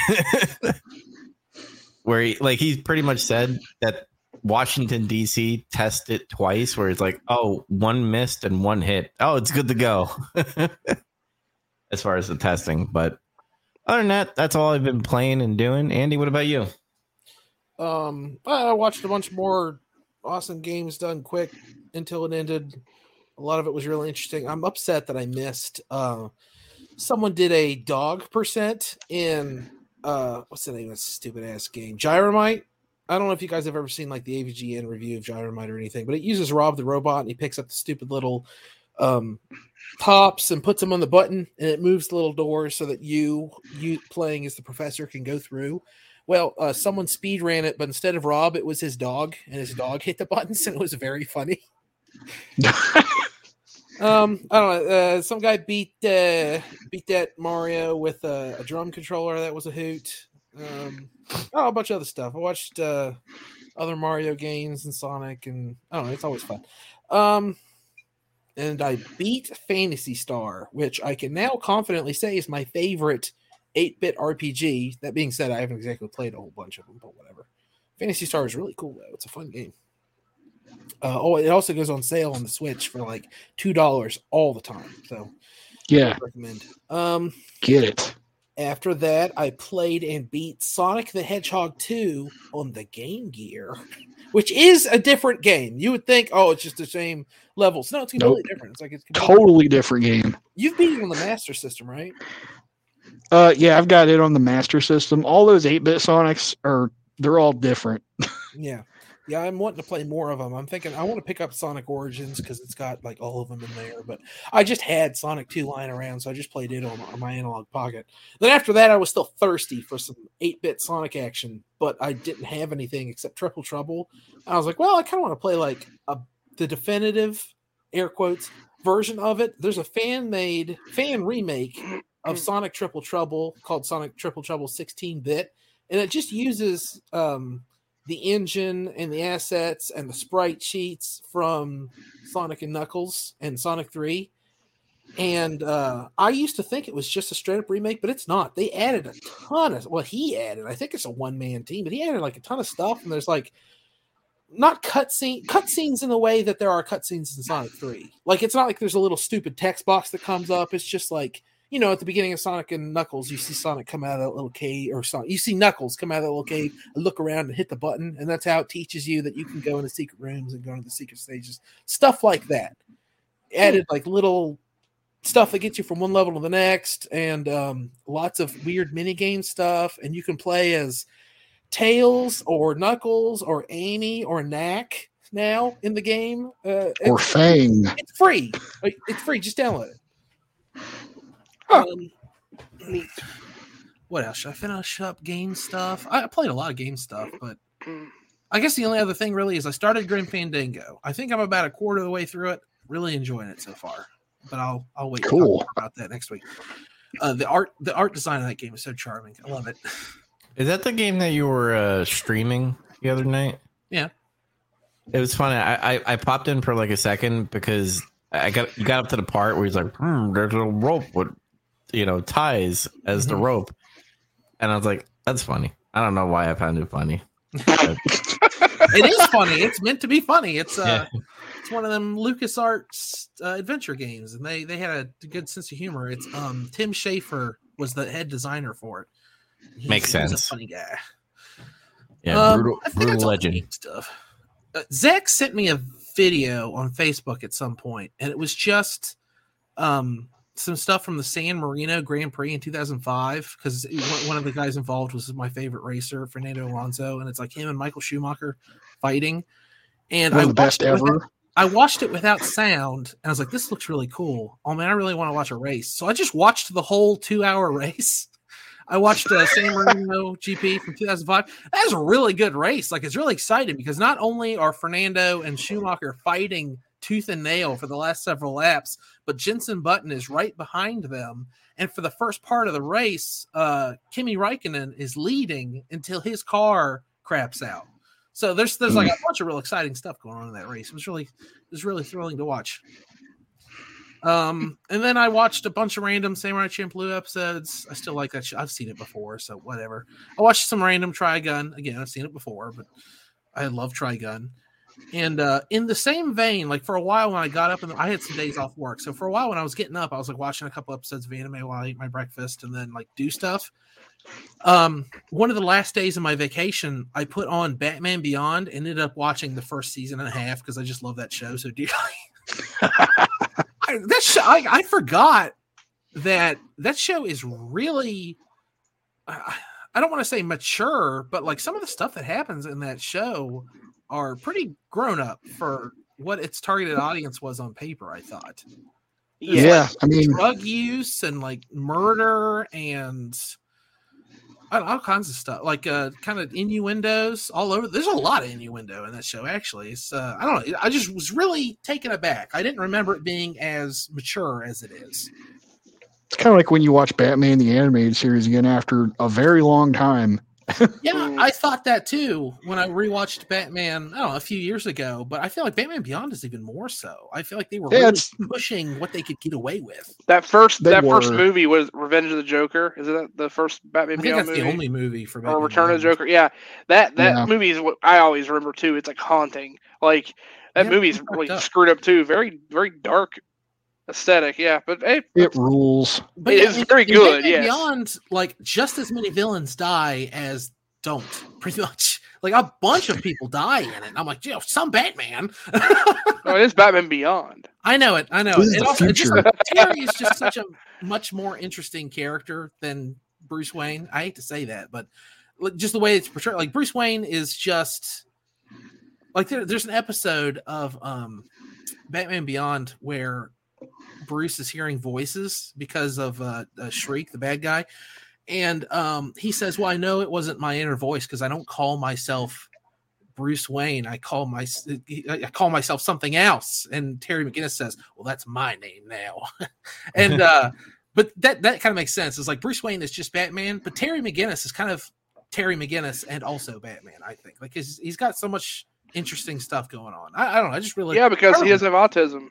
Where he pretty much said that Washington, D.C. tested twice, where it's like, oh, one missed and one hit. Oh, it's good to go. As far as the testing. But other than that, that's all I've been playing and doing. Andy, what about you? I watched a bunch more awesome games done quick until it ended. A lot of it was really interesting. I'm upset that I missed. Someone did a dog percent in what's the name of that stupid ass game? Gyromite. I don't know if you guys have ever seen like the AVGN review of Gyromite or anything, but it uses Rob the robot and he picks up the stupid little tops and puts them on the button and it moves the little doors so that you playing as the professor can go through. Well, someone speed ran it, but instead of Rob, it was his dog, and his dog hit the buttons, and it was very funny. I don't know. Some guy beat that Mario with a drum controller. That was a hoot. A bunch of other stuff. I watched other Mario games and Sonic, and I don't know. It's always fun. And I beat Phantasy Star, which I can now confidently say is my favorite 8-bit RPG. That being said, I haven't exactly played a whole bunch of them, but whatever. Phantasy Star is really cool though. It's a fun game. It also goes on sale on the Switch for like $2 all the time. So, yeah, I recommend. Get it. After that, I played and beat Sonic the Hedgehog 2 on the Game Gear, which is a different game. You would think, oh, it's just the same levels. No, it's completely different. It's like it's totally different game. You've beat it on the Master System, right? Yeah, I've got it on the Master System. All those 8-bit Sonics they're all different. Yeah. Yeah, I'm wanting to play more of them. I'm thinking I want to pick up Sonic Origins because it's got like all of them in there. But I just had Sonic 2 lying around, so I just played it on my analog pocket. Then after that, I was still thirsty for some 8-bit Sonic action, but I didn't have anything except Triple Trouble. And I was like, well, I kind of want to play like the definitive, air quotes, version of it. There's a fan remake of Sonic Triple Trouble called Sonic Triple Trouble 16-bit. And it just uses the engine and the assets and the sprite sheets from Sonic and Knuckles and Sonic 3. And I used to think it was just a straight-up remake, but it's not. They added a ton of – well, he added. I think it's a one-man team, but he added like a ton of stuff. And there's like not cutscenes in the way that there are cutscenes in Sonic 3. Like it's not like there's a little stupid text box that comes up. It's just like – you know, at the beginning of Sonic and Knuckles, you see Sonic come out of that little cave, or Sonic, you see Knuckles come out of that little cave, look around and hit the button, and that's how it teaches you that you can go into secret rooms and go into the secret stages, stuff like that. Added like little stuff that gets you from one level to the next, and lots of weird minigame stuff, and you can play as Tails or Knuckles or Amy or Knack now in the game. Or Fang. It's free. It's free. Just download it. Huh. Neat. What else? Should I finish up game stuff? I played a lot of game stuff, but I guess the only other thing really is I started Grim Fandango. I think I'm about a quarter of the way through it. Really enjoying it so far, but I'll wait to talk more about that next week. The art design of that game is so charming. I love it. Is that the game that you were streaming the other night? Yeah, it was funny. I popped in for like a second because you got up to the part where he's like, "There's a little rope with." You know, ties as the rope, and I was like, "That's funny." I don't know why I found it funny. It is funny. It's meant to be funny. It's it's one of them LucasArts adventure games, and they had a good sense of humor. It's Tim Schafer was the head designer for it. Makes sense. He's a funny guy. Yeah, brutal legend stuff. Zach sent me a video on Facebook at some point, and it was just some stuff from the San Marino Grand Prix in 2005 because one of the guys involved was my favorite racer, Fernando Alonso, and it's like him and Michael Schumacher fighting. And I watched it without sound, and I was like, "This looks really cool. Oh man, I really want to watch a race." So I just watched the whole 2-hour race. I watched San Marino GP from 2005. That was a really good race. Like it's really exciting because not only are Fernando and Schumacher fighting tooth and nail for the last several laps, but Jenson Button is right behind them. And for the first part of the race, Kimi Räikkönen is leading until his car craps out. So there's like a bunch of real exciting stuff going on in that race. It was really thrilling to watch. And then I watched a bunch of random Samurai Champloo episodes. I still like that show. I've seen it before, so whatever. I watched some random Trigun. Again, I've seen it before, but I love Trigun. And in the same vein, like for a while when I got up and I had some days off work. So for a while when I was getting up, I was like watching a couple episodes of anime while I eat my breakfast and then like do stuff. One of the last days of my vacation, I put on Batman Beyond, ended up watching the first season and a half because I just love that show so dearly. I forgot that show is really, I don't want to say mature, but like some of the stuff that happens in that show are pretty grown up for what its targeted audience was on paper, I thought. Yeah, like drug use and like murder and all kinds of stuff, like kind of innuendos all over. There's a lot of innuendo in that show, actually. It's I don't know. I just was really taken aback. I didn't remember it being as mature as it is. It's kind of like when you watch Batman the Animated Series again after a very long time. Yeah, I thought that too when I rewatched Batman, I don't know, a few years ago, but I feel like Batman Beyond is even more so. I feel like they were really pushing what they could get away with. That first movie was Revenge of the Joker. Is that the first Batman Beyond movie? I think that's the only movie for Batman. Or Return of the Joker. Yeah. That movie is what I always remember too. It's like haunting. Like that movie's really screwed up too. Very, very dark aesthetic, yeah, but it rules. But it's very good. Yeah, Beyond, like just as many villains die as don't, pretty much. Like a bunch of people die in it. And I'm like, you know, some Batman. No, it is Batman Beyond. I know. Terry is just such a much more interesting character than Bruce Wayne. I hate to say that, but just the way it's portrayed. Like Bruce Wayne is just like there's an episode of Batman Beyond where Bruce is hearing voices because of Shriek, the bad guy. And he says, well, I know it wasn't my inner voice because I don't call myself Bruce Wayne. I call myself something else. And Terry McGinnis says, well, that's my name now. And But that kind of makes sense. It's like Bruce Wayne is just Batman, but Terry McGinnis is kind of Terry McGinnis and also Batman, I think. Like, he's got so much interesting stuff going on. I don't know. I just really... Yeah, because he doesn't have autism.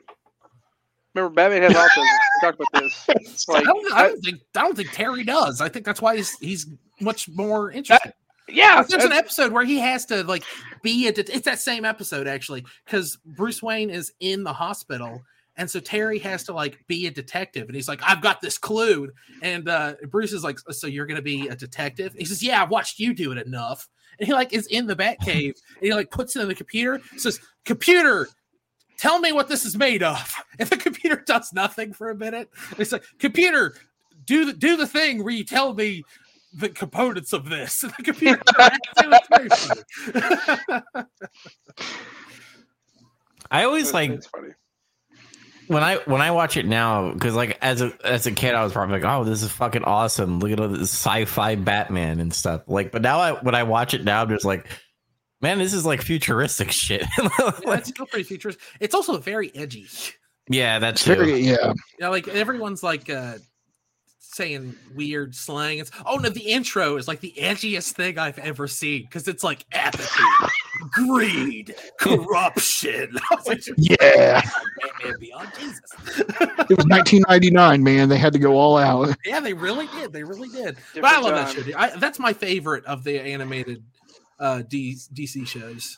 Remember, Batman has autism. We talked about this. Like, I don't think Terry does. I think that's why he's much more interesting. There's an episode where he has to, like, be... It's that same episode, actually, because Bruce Wayne is in the hospital, and so Terry has to, like, be a detective. And he's like, I've got this clue. And Bruce is like, so you're going to be a detective? And he says, yeah, I've watched you do it enough. And he, like, is in the Batcave. And he, like, puts it in the computer. Says, computer, tell me what this is made of. And the computer does nothing for a minute. And it's like, computer, do the thing where you tell me the components of this. And the computer I always, like... It's funny. When I watch it now, because like as a kid, I was probably like, "Oh, this is fucking awesome! Look at all this sci-fi Batman and stuff." Like, but now when I watch it now, I'm just like, "Man, this is like futuristic shit." That's still pretty futuristic. It's also very edgy. Yeah, that's true. Yeah, like everyone's like saying weird slang. It's the intro is like the edgiest thing I've ever seen because it's like apathy. Greed, corruption. Yeah. Batman Beyond Jesus. It was 1999, man. They had to go all out. Yeah, they really did. But I love that show. That's my favorite of the animated DC shows.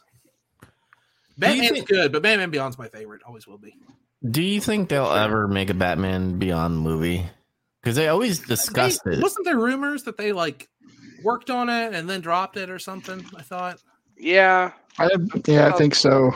Batman's good, but Batman Beyond's my favorite. Always will be. Do you think they'll ever make a Batman Beyond movie? Because they always discussed it. Wasn't there rumors that they like worked on it and then dropped it or something? I thought. Yeah, I think so.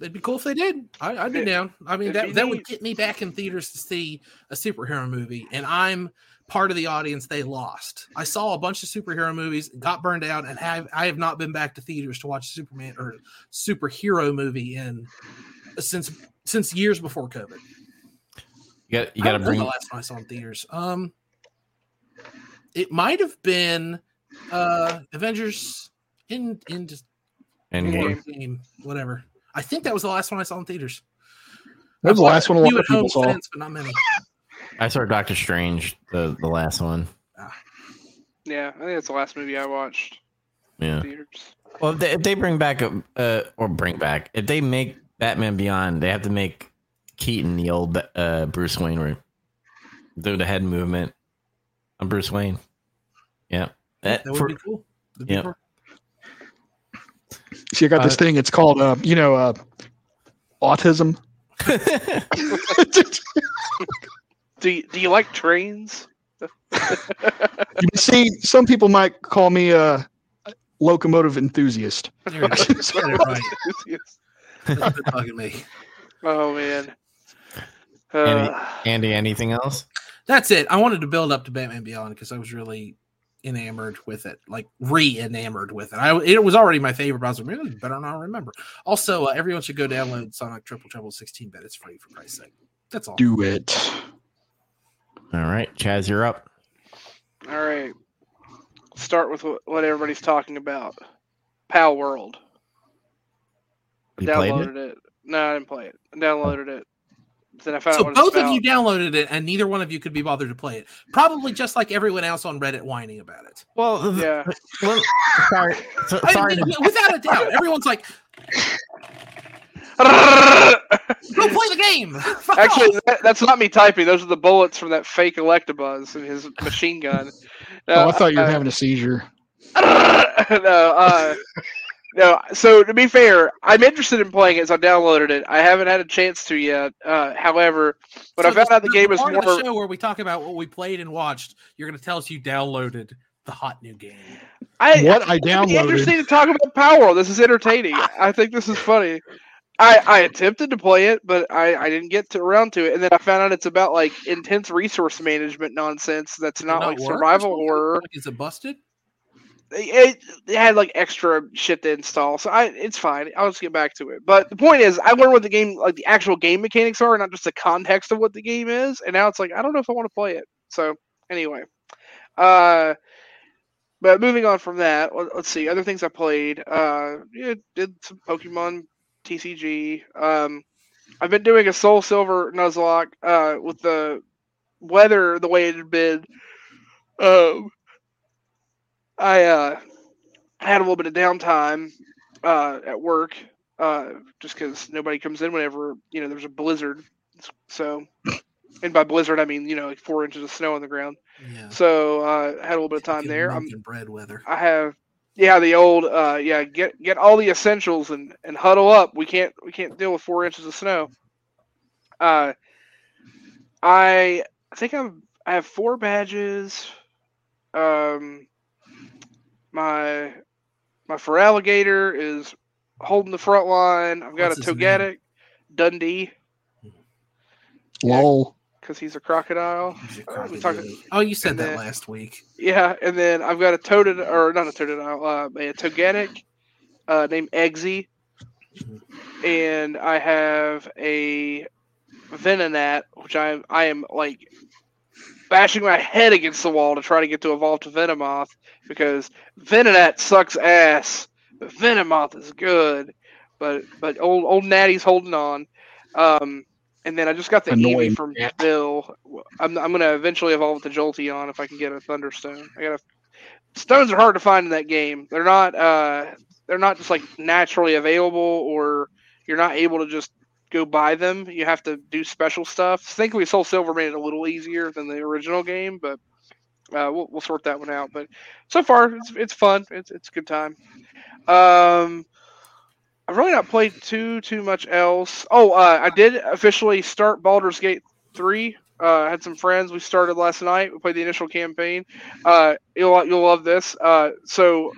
It'd be cool if they did. I'd be down. I mean, that would get me back in theaters to see a superhero movie, and I'm part of the audience they lost. I saw a bunch of superhero movies, got burned out, and I have not been back to theaters to watch Superman or superhero movie in since years before COVID. You got to bring the last one I saw in theaters. It might have been Avengers. In game, whatever. I think that was the last one I saw in theaters. That was the last one a lot of people saw. Fans, but not many. I saw Doctor Strange, the last one. Yeah, I think that's the last movie I watched. Yeah. Theaters. Well, if they bring back if they make Batman Beyond, they have to make Keaton the old Bruce Wayne, where do the head movement. I'm Bruce Wayne. Yeah, that would be cool. That'd be cool. So you got this thing. It's called, autism. Do you like trains? You see, some people might call me a locomotive enthusiast. Right. That's me. Oh man, Andy, anything else? That's it. I wanted to build up to Batman Beyond because I was really enamored with it, like re-enamored with it. It was already my favorite, but I was like, really better not remember. Also, everyone should go download Sonic Triple Trouble 16-bit. It's free for Christ's sake. That's all. Do it. All right, Chaz, you're up. All right. Start with what everybody's talking about. Pal World. I downloaded it? No, I didn't play it. I downloaded it. Then I found so both of you downloaded it, and neither one of you could be bothered to play it. Probably just like everyone else on Reddit whining about it. Well, yeah. Sorry. Without a doubt, everyone's like, "Go play the game." Actually, that's not me typing. Those are the bullets from that fake Electabuzz and his machine gun. I thought you were having a seizure. No, so to be fair, I'm interested in playing it, so I downloaded it. I haven't had a chance to yet. However, when I found out the game is more of the show where we talk about what we played and watched, you're going to tell us you downloaded the hot new game. I downloaded. It's interesting to talk about Power World. This is entertaining. I think this is funny. I attempted to play it, but I didn't get around to it. And then I found out it's about like intense resource management nonsense that's not like survival horror. Is it busted? It had like extra shit to install, so it's fine. I'll just get back to it. But the point is, I learned what the game, like the actual game mechanics are, not just the context of what the game is. And now it's like I don't know if I want to play it. So anyway, but moving on from that, let's see other things I played. Did some Pokemon TCG. I've been doing a Soul Silver Nuzlocke with the weather the way it had been, I had a little bit of downtime at work just because nobody comes in whenever, you know, there's a blizzard. So, and by blizzard I mean, you know, like 4 inches of snow on the ground. Yeah. So I had a little bit of time there. I'm bread weather. I have, yeah, the old get all the essentials and huddle up. We can't deal with 4 inches of snow. I think I have 4 badges. My for alligator is holding the front line. I've got a Togetic, Dundee. Lol. Because he's a crocodile. You said that last week. Yeah, and then I've got a Togetic named Eggsy. Mm-hmm. And I have a Venonat, which I am like bashing my head against the wall to try to get to evolve to Venomoth, because Venonat sucks ass, but Venomoth is good. But old Natty's holding on. And then I just got the Eevee from Bill. I'm gonna eventually evolve to Jolteon if I can get a Thunderstone. Stones are hard to find in that game. They're not they're not just like naturally available, or you're not able to just go buy them. You have to do special stuff. Thankfully, Soul Silver made it a little easier than the original game, but we'll sort that one out. But so far, it's fun. It's a good time. I've really not played too much else. Oh, I did officially start Baldur's Gate 3. I had some friends. We started last night. We played the initial campaign. You'll love this. So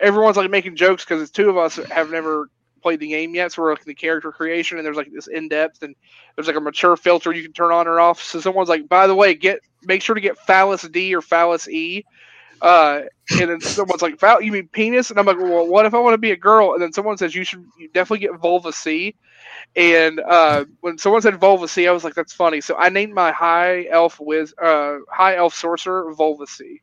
everyone's like making jokes because it's 2 of us that have never played the game yet, so we're looking at character creation, and there's like this in-depth, and there's like a mature filter you can turn on or off. So someone's like, by the way, make sure to get phallus D or phallus E, and then someone's like, you mean penis? And I'm like, well, what if I want to be a girl? And then someone says, you definitely get vulva C. And when someone said vulva C, I was like, that's funny. So I named my high elf sorcerer vulva C.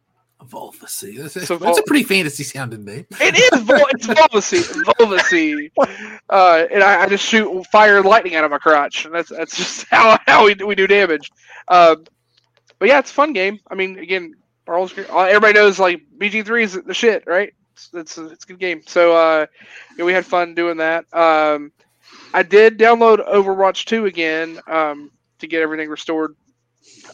Volvacy. That's a pretty fantasy sounding name. It is. It's Volvacy. Volvacy. And I just shoot fire and lightning out of my crotch. And that's just how we do damage. But yeah, it's a fun game. I mean, again, everybody knows like BG3 is the shit, right? It's a good game. So we had fun doing that. I did download Overwatch 2 again to get everything restored.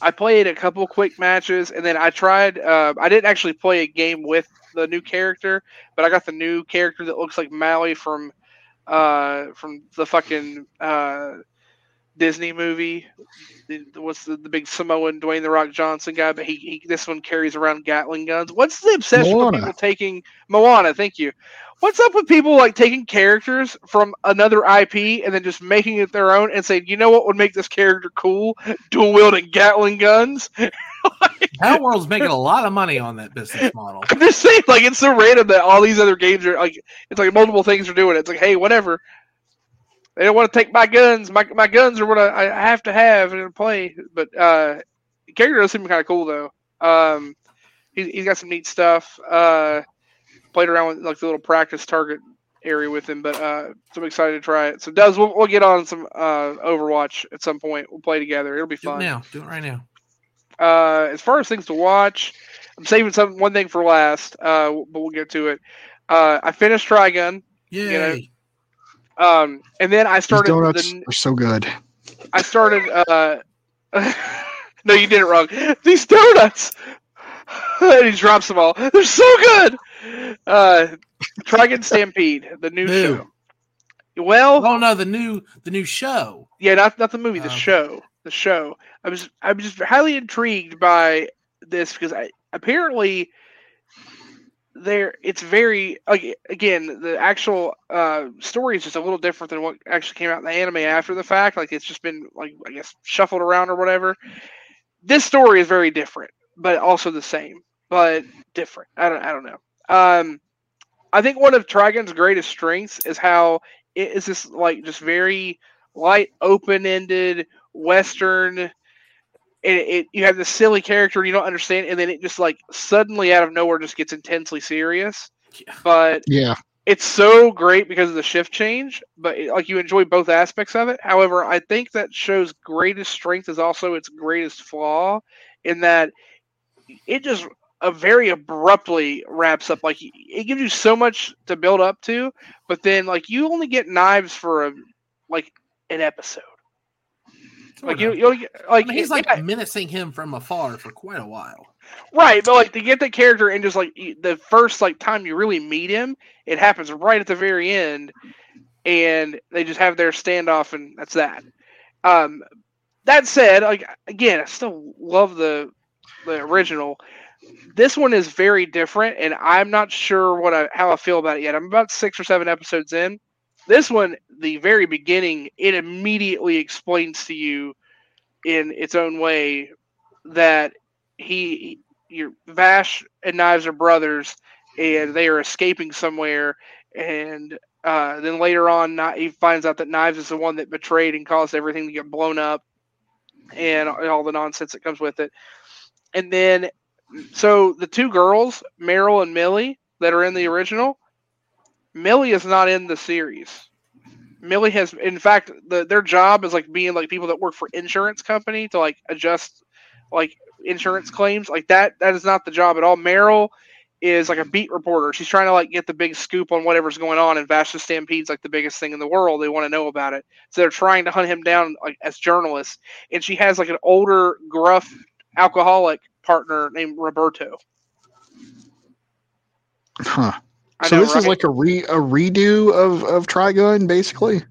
I played a couple quick matches, and then I tried. I didn't actually play a game with the new character, but I got the new character that looks like Mally from the fucking Disney movie. What's the big Samoan Dwayne the Rock Johnson guy? But he this one carries around Gatling guns. What's the obsession with people taking Moana? Thank you. What's up with people like taking characters from another IP and then just making it their own and saying, you know what would make this character cool? Dual wielding Gatling guns. That world's making a lot of money on that business model. I'm just saying, like, it's so random that all these other games are like, it's like multiple things are doing it. It's like, hey, whatever. They don't want to take my guns. My guns are what I have to have and play. But the character does seem kind of cool though. He's got some neat stuff. Played around with like the little practice target area with him, but so I'm excited to try it. So, Dubs, we'll get on some Overwatch at some point. We'll play together. It'll be fun. Do it right now. As far as things to watch, I'm saving one thing for last, but we'll get to it. I finished Trigun. Yay! You know? And then I started. These donuts are so good. I started. No, you did it wrong. These donuts. And he drops them all. They're so good. Trigun Stampede, the new show. Well, oh no, the new show. Yeah, not the movie, the show. The show. I'm just highly intrigued by this because apparently there it's very again the actual story is just a little different than what actually came out in the anime after the fact. Like it's just been like I guess shuffled around or whatever. This story is very different, but also the same, but different. I don't know. I think one of Trigun's greatest strengths is how it is this like just very light, open-ended Western. It you have this silly character you don't understand, and then it just like suddenly out of nowhere just gets intensely serious. Yeah. But yeah, It's so great because of the shift change, but you enjoy both aspects of it. However, I think that show's greatest strength is also its greatest flaw, in that it just very abruptly wraps up. It gives you so much to build up to, but then you only get knives for an episode. He's menacing him from afar for quite a while. Right, but to get the character and just the first time you really meet him, it happens right at the very end, and they just have their standoff, and that's that. That said, again, I still love the original. This one is very different, and I'm not sure how I feel about it yet. I'm about 6 or 7 episodes in. This one, the very beginning, it immediately explains to you in its own way that Vash and Knives are brothers, and they are escaping somewhere. And then later on, he finds out that Knives is the one that betrayed and caused everything to get blown up, and all the nonsense that comes with it. And then, so the two girls, Meryl and Millie, that are in the original, Millie is not in the series. Millie has, in fact, their job is being people that work for insurance company to adjust insurance claims that is not the job at all. Meryl is a beat reporter. She's trying to get the big scoop on whatever's going on, and Vash the Stampede's the biggest thing in the world. They want to know about it, so they're trying to hunt him down as journalists. And she has an older, gruff, alcoholic partner named Roberto. Huh. So this is a redo of Trigun, basically.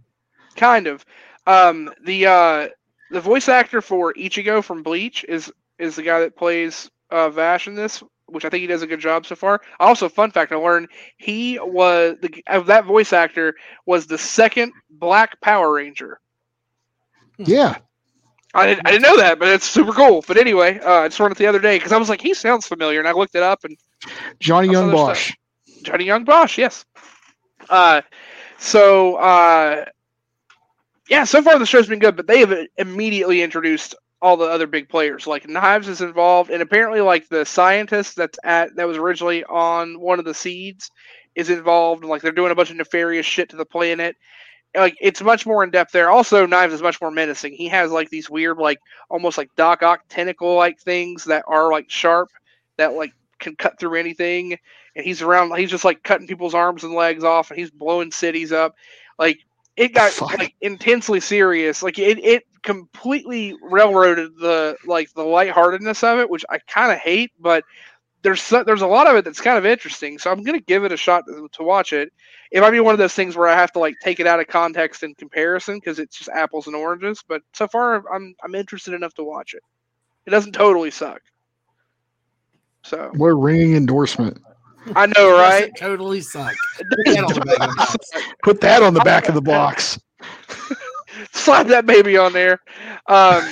Kind of. The voice actor for Ichigo from Bleach is the guy that plays Vash in this, which I think he does a good job so far. Also, fun fact I learned, he was that voice actor was the second Black Power Ranger. Yeah, I didn't know that, but it's super cool. But anyway, I just learned it the other day because I was he sounds familiar, and I looked it up. And Johnny Young Bosch, yes. So far the show's been good, but they have immediately introduced all the other big players. Knives is involved, and apparently the scientist that was originally on one of the seeds is involved. They're doing a bunch of nefarious shit to the planet. It's much more in depth there. Also, Knives is much more menacing. He has these weird almost Doc Ock tentacle things that are sharp that can cut through anything, and he's around. He's just cutting people's arms and legs off, and he's blowing cities up. It got intensely serious. It completely railroaded the lightheartedness of it, which I kind of hate. But there's a lot of it that's kind of interesting. So I'm gonna give it a shot to watch it. It might be one of those things where I have to take it out of context in comparison because it's just apples and oranges. But so far, I'm interested enough to watch it. It doesn't totally suck. So what a ringing endorsement. I know, right? It totally suck. Put that on the back of the box. Slap that baby on there. I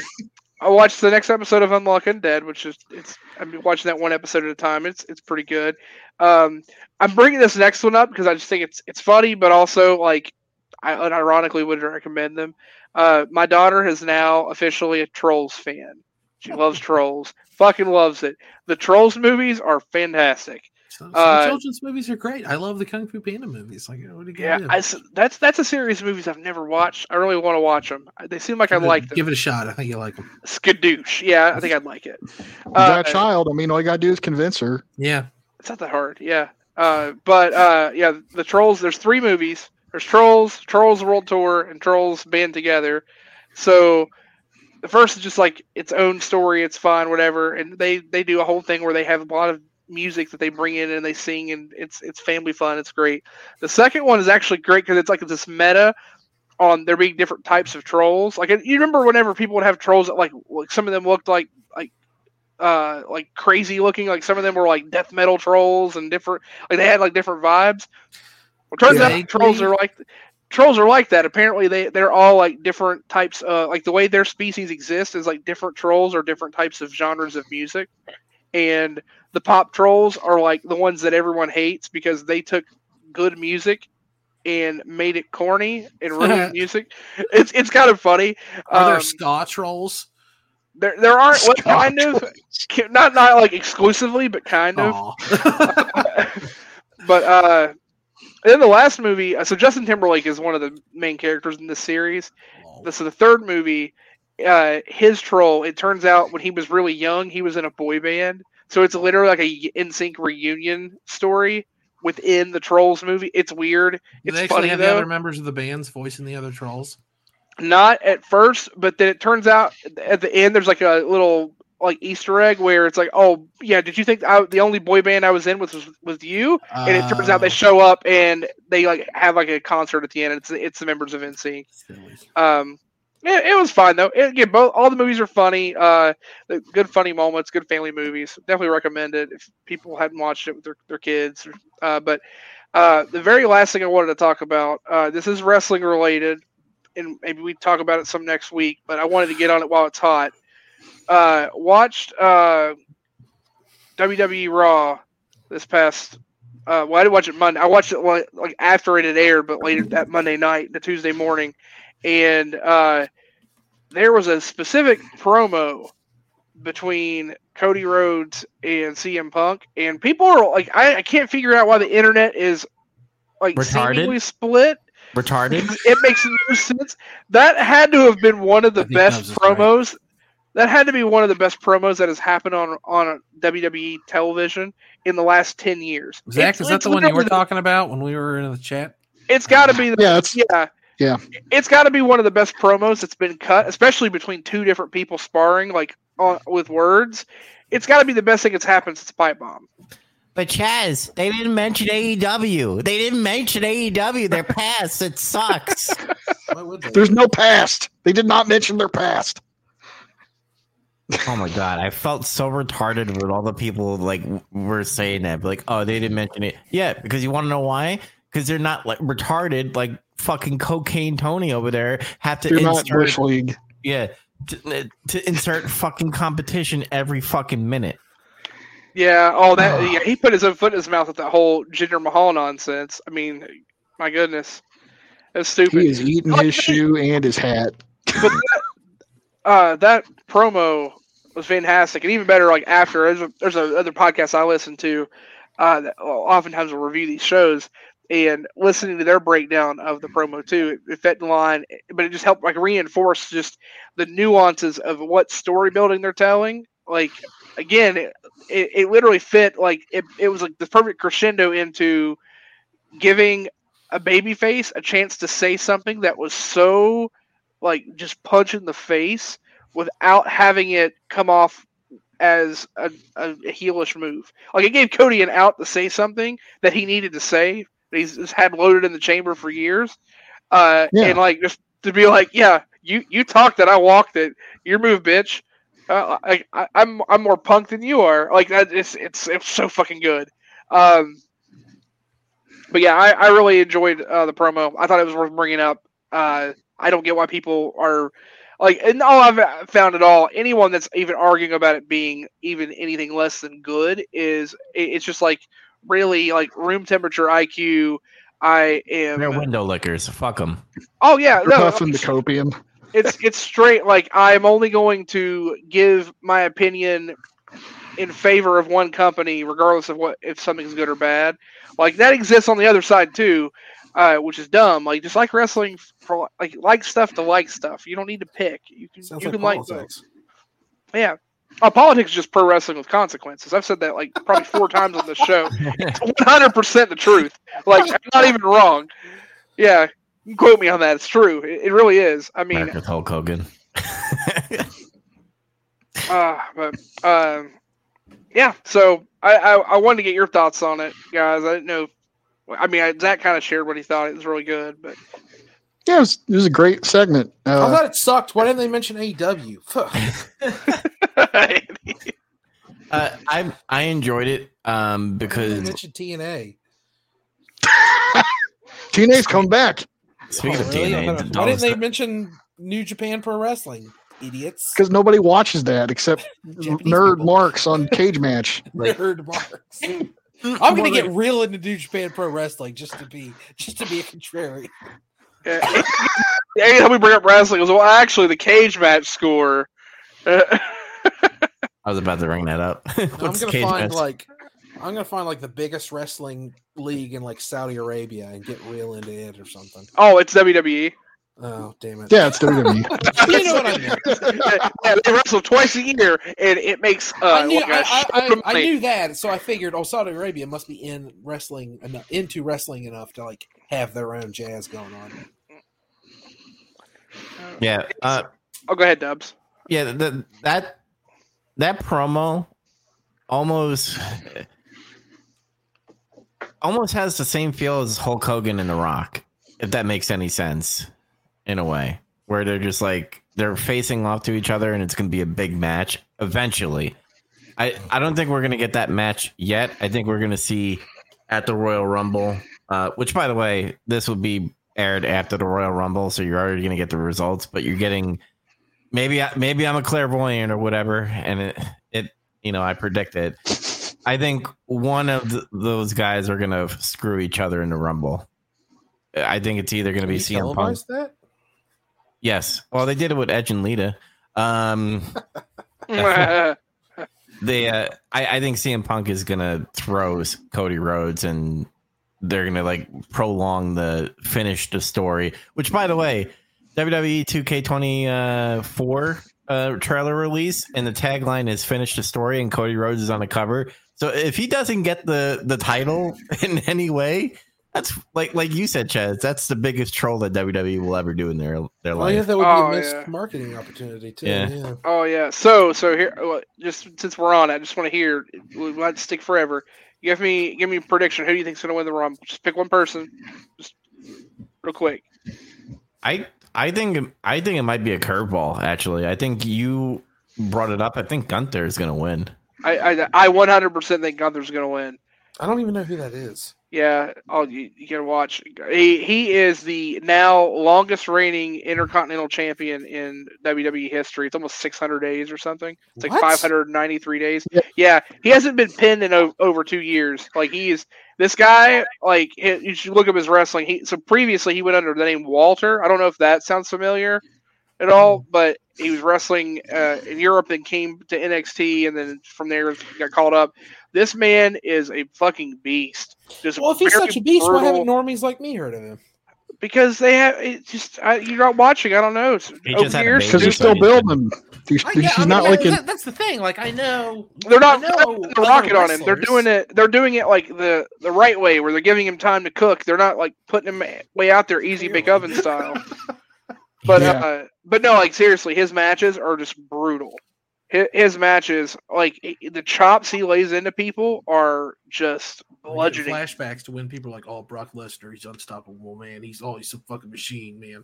watched the next episode of Unlock Undead, I've been watching that one episode at a time. It's pretty good. I'm bringing this next one up because I just think it's funny, but also I unironically would recommend them. My daughter is now officially a Trolls fan. She loves Trolls. Fucking loves it. The Trolls movies are fantastic. Some children's movies are great. I love the Kung Fu Panda movies. That's a series of movies I've never watched. I really want to watch them. They seem like I like them. Give it a shot. I think you like them. Skadoosh. Yeah, I think I'd like it. That child. I mean, all you gotta do is convince her. Yeah, it's not that hard. Yeah. But the Trolls. There's 3 movies. There's Trolls, Trolls World Tour, and Trolls Band Together. So. The first is just its own story. It's fun, whatever. And they do a whole thing where they have a lot of music that they bring in and they sing, and it's family fun. It's great. The second one is actually great because it's this meta on there being different types of trolls. You remember whenever people would have trolls that some of them looked like crazy looking. Some of them were death metal trolls and different. They had different vibes. Well, turns out Trolls are like that. Apparently, they're all different types. The way their species exist is different trolls or different types of genres of music. And the pop trolls are the ones that everyone hates because they took good music and made it corny and ruined music. It's kind of funny. Are there ska trolls? There aren't kind of not exclusively, but kind of. But And then the last movie, so Justin Timberlake is one of the main characters in this series. This is the third movie. His troll, it turns out when he was really young, he was in a boy band. So it's literally like a NSYNC reunion story within the Trolls movie. It's weird. It's funny, though. Do they actually have the other members of the bands voicing the other trolls? Not at first, but then it turns out at the end there's like a little like Easter egg where it's like, oh yeah, did you think the only boy band I was in was you? And it turns out they show up and they like have like a concert at the end. And it's the members of NSYNC. It was fine though. All the movies are funny. Good funny moments. Good family movies. Definitely recommend it if people hadn't watched it with their kids. But the very last thing I wanted to talk about. This is wrestling related, and maybe we talk about it some next week. But I wanted to get on it while it's hot. Watched WWE Raw this past. I didn't watch it Monday. I watched it like after it had aired, but later that Monday night, the Tuesday morning. And there was a specific promo between Cody Rhodes and CM Punk, and people are like, I can't figure out why the internet is like seemingly split. Retarded. It makes no sense. That had to have been one of the best promos. Right. That had to be one of the best promos that has happened on WWE television in the last 10 years. Zach, is that the one you were talking about when we were in the chat? It's got to be. Yeah, it's got to be one of the best promos that's been cut, especially between two different people sparring like with words. It's got to be the best thing that's happened since Pipe Bomb. But Chaz, they didn't mention AEW. They didn't mention AEW. Their past, it sucks. There's no past. They did not mention their past. Oh my god, I felt so retarded when all the people like were saying that, like, oh, they didn't mention it. Yeah, because you want to know why? Because they're not like retarded like fucking Cocaine Tony over there have to insert, yeah, to insert fucking competition every fucking minute. Yeah, all that. Yeah, he put his own foot in his mouth with that whole Jinder Mahal nonsense. I mean, my goodness, that's stupid. He is eating his shoe and his hat. But that promo was fantastic, and even better. Like after there's other podcasts I listen to that oftentimes will review these shows. And listening to their breakdown of the promo too, it fit in line, but it just helped like reinforce just the nuances of what story building they're telling. Like again, it literally fit. Like it was like the perfect crescendo into giving a babyface a chance to say something that was so like just punch in the face without having it come off as a heelish move. Like it gave Cody an out to say something that he needed to say. He's had loaded in the chamber for years. And like, just to be like, yeah, you talked it. I walked it. Your move, bitch. I'm more punk than you are. Like that. It's so fucking good. But yeah, I really enjoyed the promo. I thought it was worth bringing up. I don't get why people are like, and all I've found at all, anyone that's even arguing about it being even anything less than good it's just like, really like room temperature IQ. I am. They're window lickers. Fuck them. Oh yeah, they're puffing the copium. It's straight. Like I'm only going to give my opinion in favor of one company, regardless of if something's good or bad. Like that exists on the other side too, which is dumb. Like just like wrestling for like stuff to like stuff. You don't need to pick. You can like things. Yeah. Politics is just pro wrestling with consequences. I've said that like probably 4 times on this show. It's 100% the truth. Like I'm not even wrong. Yeah, quote me on that. It's true. It really is. I mean, with Hulk Hogan. Yeah. So I wanted to get your thoughts on it, guys. I didn't know. Zach kind of shared what he thought. It was really good, but. Yeah, it was a great segment. I thought it sucked. Why didn't they mention AEW? I enjoyed it because they mentioned TNA. TNA's come back. Speaking of really? TNA, why didn't they mention New Japan Pro Wrestling? Idiots. Because nobody watches that except nerd people. Marks on Cage Match. Right. Nerd Marks. I'm going to get real into New Japan Pro Wrestling just to be a contrarian. Yeah. Every time we bring up wrestling, is well, actually, the cage match score. I was about to bring that up. I'm gonna find match? Like I'm gonna find like the biggest wrestling league in like Saudi Arabia and get real into it or something. Oh, it's WWE. Oh, damn it. Yeah, it's WWE. You know what I mean. Yeah, they wrestle twice a year, and it makes I knew that, so I figured, oh, Saudi Arabia must be into wrestling enough to like have their own jazz going on. Yeah. Oh, go ahead, Dubs. Yeah, that promo almost has the same feel as Hulk Hogan and The Rock, if that makes any sense. In a way, where they're just like they're facing off to each other, and it's going to be a big match eventually. I don't think we're going to get that match yet. I think we're going to see at the Royal Rumble, which, by the way, this will be aired after the Royal Rumble, so you're already going to get the results. But you're getting maybe I'm a clairvoyant or whatever, and it you know I predict it. I think one of those guys are going to screw each other in the Rumble. I think it's either going to be CM Punk. That? Yes. Well, they did it with Edge and Lita. I think CM Punk is going to throw Cody Rhodes, and they're going to like finish the story. Which, by the way, WWE 2K24 trailer release, and the tagline is "Finish the Story," and Cody Rhodes is on the cover. So if he doesn't get the title in any way, that's like you said, Chaz. That's the biggest troll that WWE will ever do in their life. Yeah, that would be a missed marketing opportunity too. Yeah. Oh yeah. So here, just since we're on, I just want to hear. We might stick forever. Give me a prediction. Who do you think's going to win the Rumble? Just pick one person, just real quick. I think it might be a curveball. Actually, I think you brought it up. I think Gunther is going to win. I 100% think Gunther's going to win. I don't even know who that is. Yeah, you gotta watch. He is the now longest reigning Intercontinental Champion in WWE history. It's almost 600 days or something. It's like 593 days. Yeah, he hasn't been pinned in over 2 years. Like this guy. Like you should look up his wrestling. So previously he went under the name Walter. I don't know if that sounds familiar at all, but he was wrestling in Europe, then came to NXT, and then from there got called up. This man is a fucking beast. Well, if he's such a beast, why haven't normies like me heard of him? Because they have it. You're not watching. I don't know. Because they're still building him. That's the thing. Like I know they're not putting the rocket on him. They're doing it. They're doing it like the right way, where they're giving him time to cook. They're not like putting him way out there, easy bake oven style. But yeah. But no, like seriously, his matches are just brutal. His matches, like the chops he lays into people, are just bludgeoning. Flashbacks to when people are like, "Oh, Brock Lesnar, he's unstoppable, man. He's always some fucking machine, man."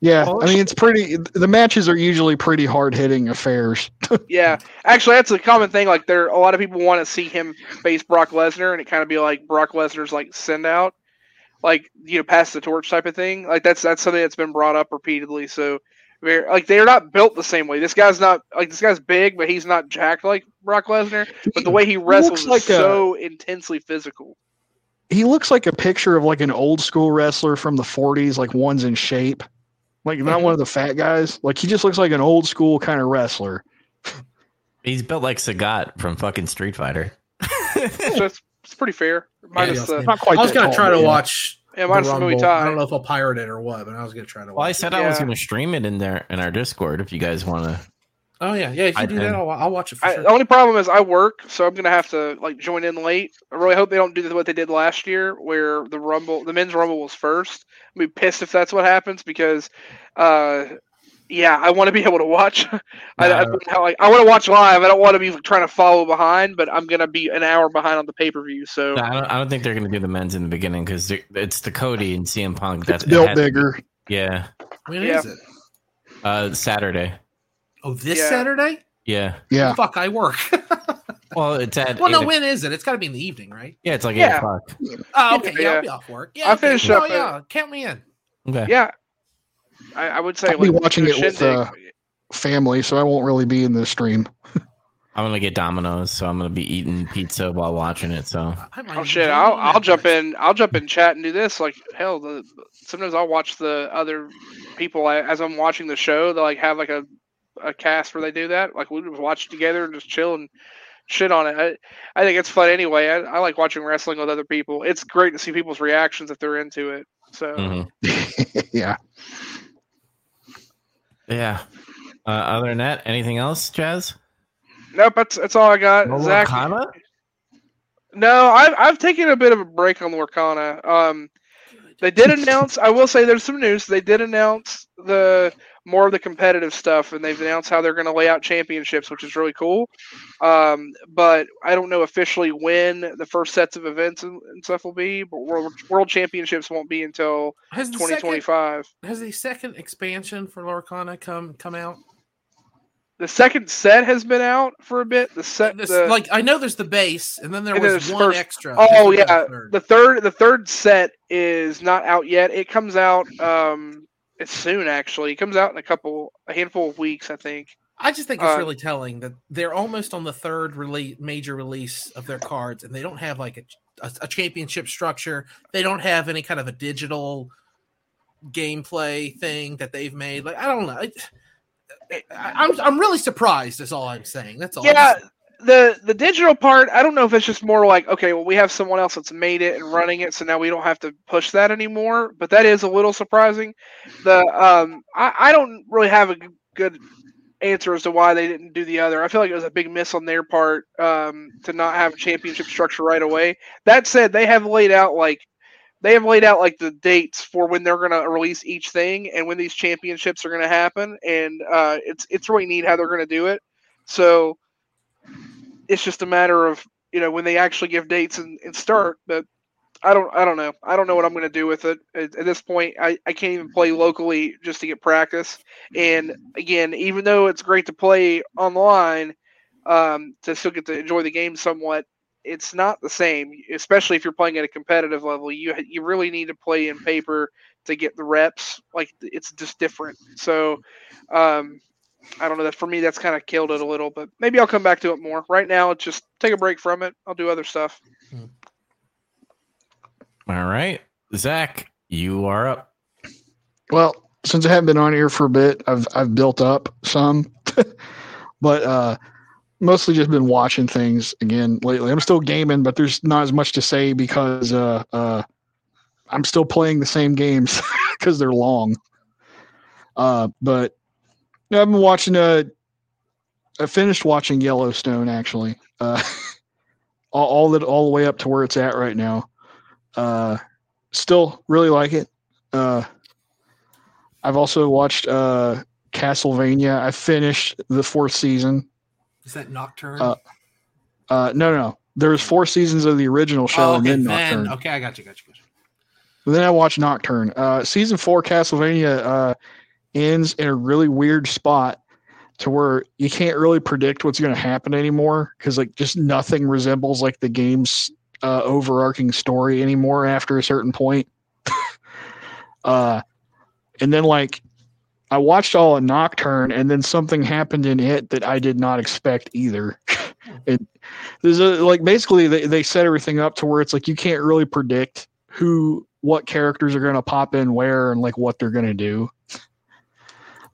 Yeah, I mean, it's pretty. The matches are usually pretty hard-hitting affairs. Yeah, actually, that's a common thing. Like, a lot of people want to see him face Brock Lesnar, and it kind of be like Brock Lesnar's like send out. Like, you know, pass the torch type of thing. Like that's something that's been brought up repeatedly. So, like they're not built the same way. This guy's not like this guy's big, but he's not jacked like Brock Lesnar. But the way he wrestles is so intensely physical. He looks like a picture of like an old school wrestler from the 40s. Like one's in shape, like not one of the fat guys. Like he just looks like an old school kind of wrestler. He's built like Sagat from fucking Street Fighter. It's pretty fair. Not quite. I was going to try to watch. Yeah, minus the movie time. I don't know if I'll pirate it or what, but I was going to try to watch. Well, I said I was going to stream it in there in our Discord if you guys want to. Oh yeah, yeah. If you do that, I'll watch it. For sure. The only problem is I work, so I'm going to have to like join in late. I really hope they don't do what they did last year, where the men's rumble was first. I'll be pissed if that's what happens because, I want to be able to watch. I want to watch live. I don't want to be trying to follow behind, but I'm going to be an hour behind on the pay-per-view. So I don't think they're going to do the men's in the beginning because it's the Cody and CM Punk. That's built bigger. Yeah. When is it? Saturday. Oh, this Saturday? Yeah. Yeah. Fuck, I work. Well, it's at. Well, no, when is it? It's got to be in the evening, right? Yeah, it's like 8 o'clock. Oh, okay. Yeah, I'll be off work. Yeah, I'll finish up. Oh, yeah. Count me in. Okay. Yeah. I would say I'll be watching it with family, so I won't really be in the stream. I'm gonna get Domino's, so I'm gonna be eating pizza while watching it. So I'll jump in chat and do this. Like hell, sometimes I'll watch the other people as I'm watching the show. They like have like a cast where they do that. Like we'll just watch it together and just chill and shit on it. I think it's fun anyway. I like watching wrestling with other people. It's great to see people's reactions if they're into it. So yeah. Other than that, anything else, Chaz? Nope, that's all I got. No Zach, Lorcana? No, I've taken a bit of a break on Lorcana. They did announce, I will say there's some news. They did announce the more of the competitive stuff, and they've announced how they're going to lay out championships, which is really cool. But I don't know officially when the first sets of events and stuff will be, but world championships won't be until 2025. Has the second expansion for Lorcana come out? The second set has been out for a bit. The set, I know there's the base, and then there's one first, extra. Oh yeah, the third set is not out yet. It comes out. It's soon actually. It comes out in a handful of weeks, I think. I just think it's really telling that they're almost on the third major release of their cards, and they don't have like a championship structure. They don't have any kind of a digital gameplay thing that they've made. Like I don't know. I'm really surprised is all I'm saying. That's all. Yeah, the digital part, I don't know if it's just more like, okay, well, we have someone else that's made it and running it, so now we don't have to push that anymore. But that is a little surprising. The I don't really have a good answer as to why they didn't do the other. I feel like it was a big miss on their part to not have a championship structure right away. That said, they have laid out the dates for when they're going to release each thing and when these championships are going to happen. And it's really neat how they're going to do it. So it's just a matter of, when they actually give dates and start, but I don't know. I don't know what I'm going to do with it at this point. I can't even play locally just to get practice. And again, even though it's great to play online, to still get to enjoy the game somewhat, it's not the same, especially if you're playing at a competitive level. You really need to play in paper to get the reps. Like it's just different. So I don't know, that for me that's kind of killed it a little, but maybe I'll come back to it more. Right now, it's just take a break from it. I'll do other stuff. All right, Zach, you are up. Well, since I haven't been on here for a bit, I've built up some, but mostly just been watching things again lately. I'm still gaming, but there's not as much to say because I'm still playing the same games because they're long. But I've been watching. I finished watching Yellowstone actually, all the way up to where it's at right now. Still really like it. I've also watched Castlevania. I finished the fourth season. Is that Nocturne? No. There was 4 seasons of the original show and then Nocturne. Okay, I got you. But then I watched Nocturne. Season 4 Castlevania ends in a really weird spot to where you can't really predict what's going to happen anymore because like just nothing resembles like the game's overarching story anymore after a certain point. And then like I watched all of Nocturne, and then something happened in it that I did not expect either. And there's basically they set everything up to where it's like you can't really predict what characters are going to pop in where and like what they're going to do.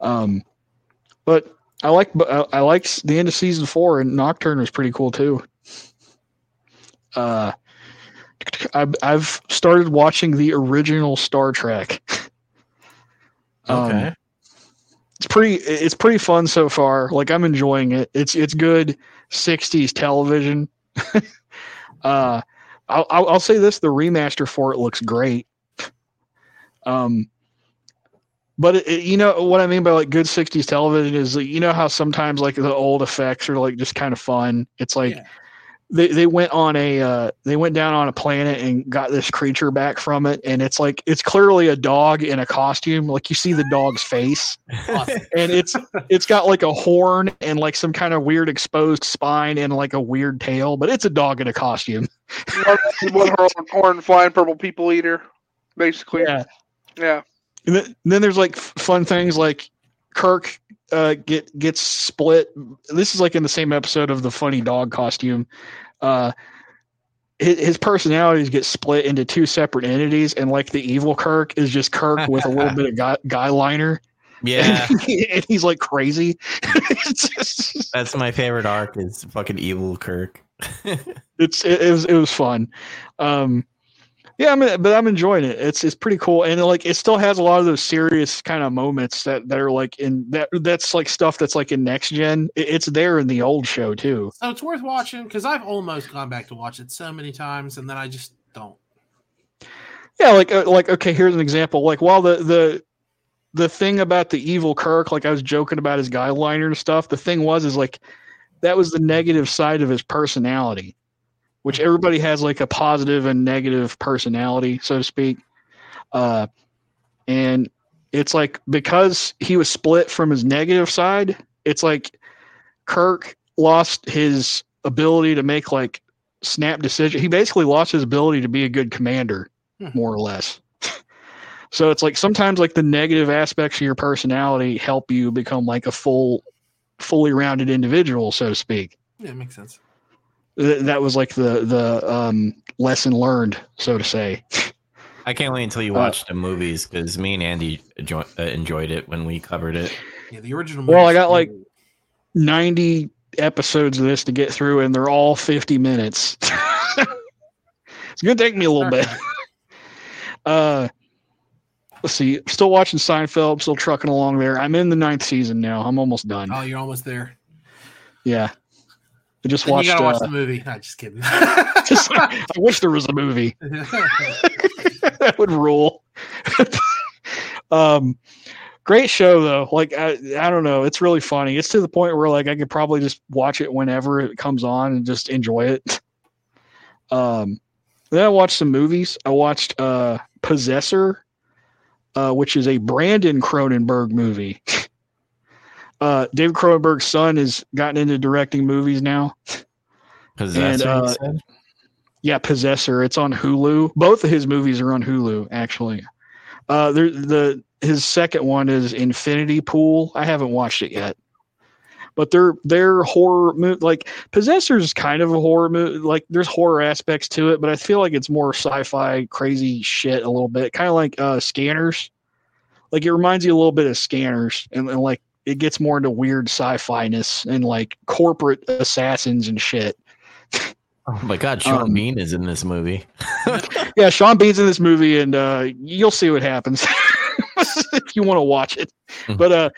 But I like the end of season 4, and Nocturne was pretty cool too. I've started watching the original Star Trek. Okay. It's pretty fun so far. Like I'm enjoying it. It's good 60s television. I'll say this: the remaster for it looks great. But what I mean by like good 60s television is like, how sometimes like the old effects are like just kind of fun. It's like they went down on a planet and got this creature back from it, and it's like it's clearly a dog in a costume. Like you see the dog's face, and it's got like a horn and like some kind of weird exposed spine and like a weird tail, but it's a dog in a costume. One horn flying purple people eater, basically. Yeah. And then there's like fun things like Kirk gets split. This is like in the same episode of the funny dog costume. His personalities get split into 2 separate entities, and like the evil Kirk is just Kirk with a little bit of guy liner, Yeah. And he's like crazy. That's my favorite arc is fucking evil Kirk. it was fun. Yeah, I mean, but I'm enjoying it. It's pretty cool, and like it still has a lot of those serious kind of moments that are like in that's like stuff that's like in Next Gen. It's there in the old show too. So it's worth watching because I've almost gone back to watch it so many times, and then I just don't. Yeah, like okay, here's an example. Like while the thing about the evil Kirk, like I was joking about his guyliner and stuff. The thing was like that was the negative side of his personality. Which everybody has like a positive and negative personality, so to speak. And it's like because he was split from his negative side, it's like Kirk lost his ability to make like snap decisions. He basically lost his ability to be a good commander, more or less. So it's like sometimes like the negative aspects of your personality help you become like a fully rounded individual, so to speak. Yeah, it makes sense. That was like the lesson learned, so to say. I can't wait until you watch the movies because me and Andy enjoyed it when we covered it. Yeah, the original. Well, I got like 90 episodes of this to get through, and they're all 50 minutes. It's gonna take me a little bit. Let's see. I'm still watching Seinfeld. I'm still trucking along there. I'm in the 9th season now. I'm almost done. Oh, you're almost there. Yeah. I just watched. You gotta watch the movie. No, just kidding. I wish there was a movie. That would rule. Great show though. Like I don't know. It's really funny. It's to the point where like I could probably just watch it whenever it comes on and just enjoy it. Then I watched some movies. I watched Possessor, which is a Brandon Cronenberg movie. David Cronenberg's son has gotten into directing movies now. Possessor? And yeah, Possessor. It's on Hulu. Both of his movies are on Hulu, actually. His second one is Infinity Pool. I haven't watched it yet. But they're horror movie. Like, Possessor's kind of a horror movie. Like, there's horror aspects to it, but I feel like it's more sci-fi, crazy shit a little bit. Kind of like Scanners. Like, it reminds you a little bit of Scanners and like, it gets more into weird sci-fi-ness and like corporate assassins and shit. Oh my God, Sean Bean is in this movie. Yeah, Sean Bean's in this movie, and you'll see what happens if you want to watch it. But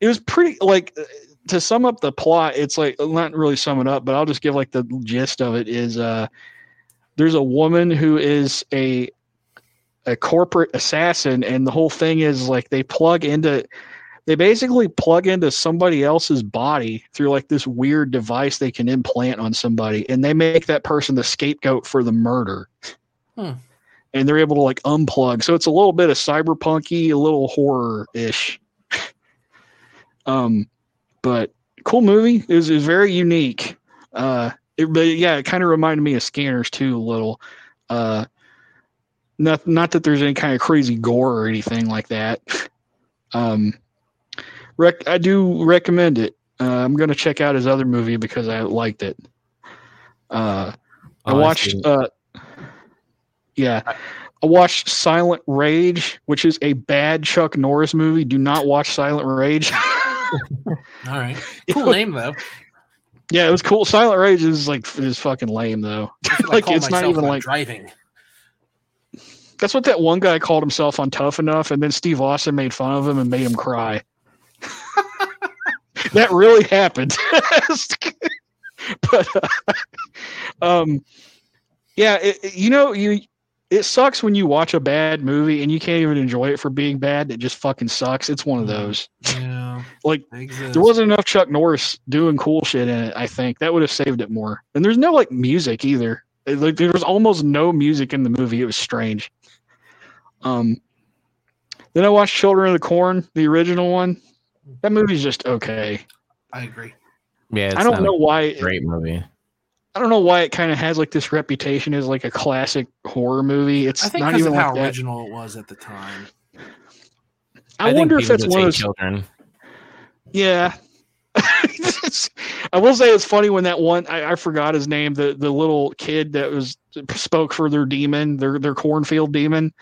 it was pretty like to sum up the plot. It's like not really sum it up, but I'll just give like the gist of it is there's a woman who is a corporate assassin, and the whole thing is like they basically plug into somebody else's body through like this weird device they can implant on somebody, and they make that person the scapegoat for the murder. And they're able to like unplug. So it's a little bit of cyberpunky, a little horror-ish. But cool movie. It was very unique. But yeah, it kind of reminded me of Scanners too a little. Not that there's any kind of crazy gore or anything like that. I do recommend it. I'm going to check out his other movie because I liked it. I watched Silent Rage, which is a bad Chuck Norris movie. Do not watch Silent Rage. All right. Cool name though. Yeah, it was cool. Silent Rage is fucking lame though. Like it's not even like driving. That's what that one guy called himself on Tough Enough, and then Steve Austin made fun of him and made him cry. That really happened. But yeah, it sucks when you watch a bad movie and you can't even enjoy it for being bad. It just fucking sucks. It's one of those. Yeah, like there wasn't enough Chuck Norris doing cool shit in it. I think that would have saved it more. And there's no like music either. Like there was almost no music in the movie. It was strange. Then I watched Children of the Corn, the original one. That movie's just okay. I agree. Yeah, I don't know why. Great movie. I don't know why it kind of has like this reputation as like a classic horror movie. It's not even how original it was at the time. I wonder if it's one of those children. Yeah. I will say it's funny when that one I forgot his name, the little kid that spoke for their demon, their cornfield demon.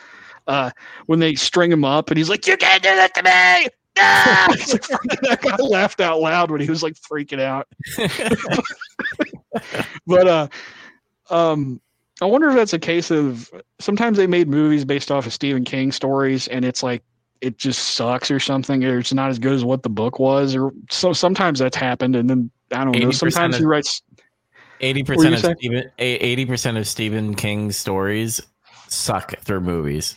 When they string him up and he's like, "You can't do that to me." Yeah! That guy laughed out loud when he was like freaking out. But I wonder if that's a case of sometimes they made movies based off of Stephen King stories, and it's like it just sucks or something, or it's not as good as what the book was, or so. Sometimes that's happened, and then I don't know. Sometimes he writes 80% of Stephen King's stories suck through movies.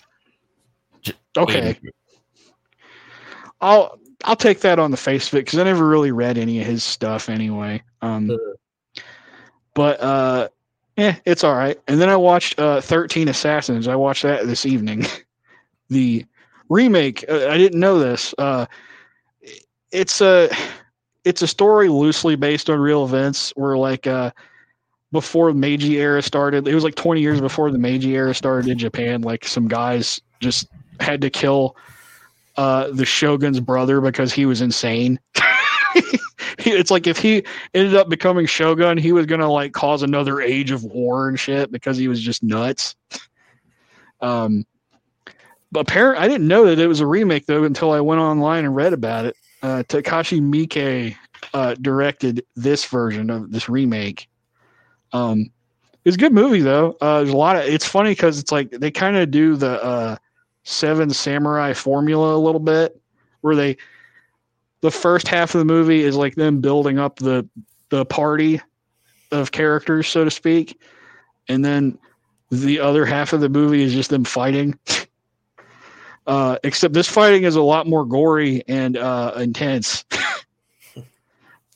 Okay. 80%. I'll take that on the face of it because I never really read any of his stuff anyway. It's all right. And then I watched 13 Assassins. I watched that this evening. The remake. I didn't know this. It's a story loosely based on real events where like before Meiji era started, it was like 20 years before the Meiji era started in Japan. Like some guys just had to kill the Shogun's brother because he was insane. It's like if he ended up becoming Shogun, he was going to like cause another age of war and shit because he was just nuts. But apparently I didn't know that it was a remake though, until I went online and read about it. Takashi Miike directed this version of this remake. It's a good movie though. There's a lot of, it's funny cause it's like, they kind of do the, Seven Samurai formula a little bit where the first half of the movie is like them building up the party of characters, so to speak. And then the other half of the movie is just them fighting. Except this fighting is a lot more gory and intense.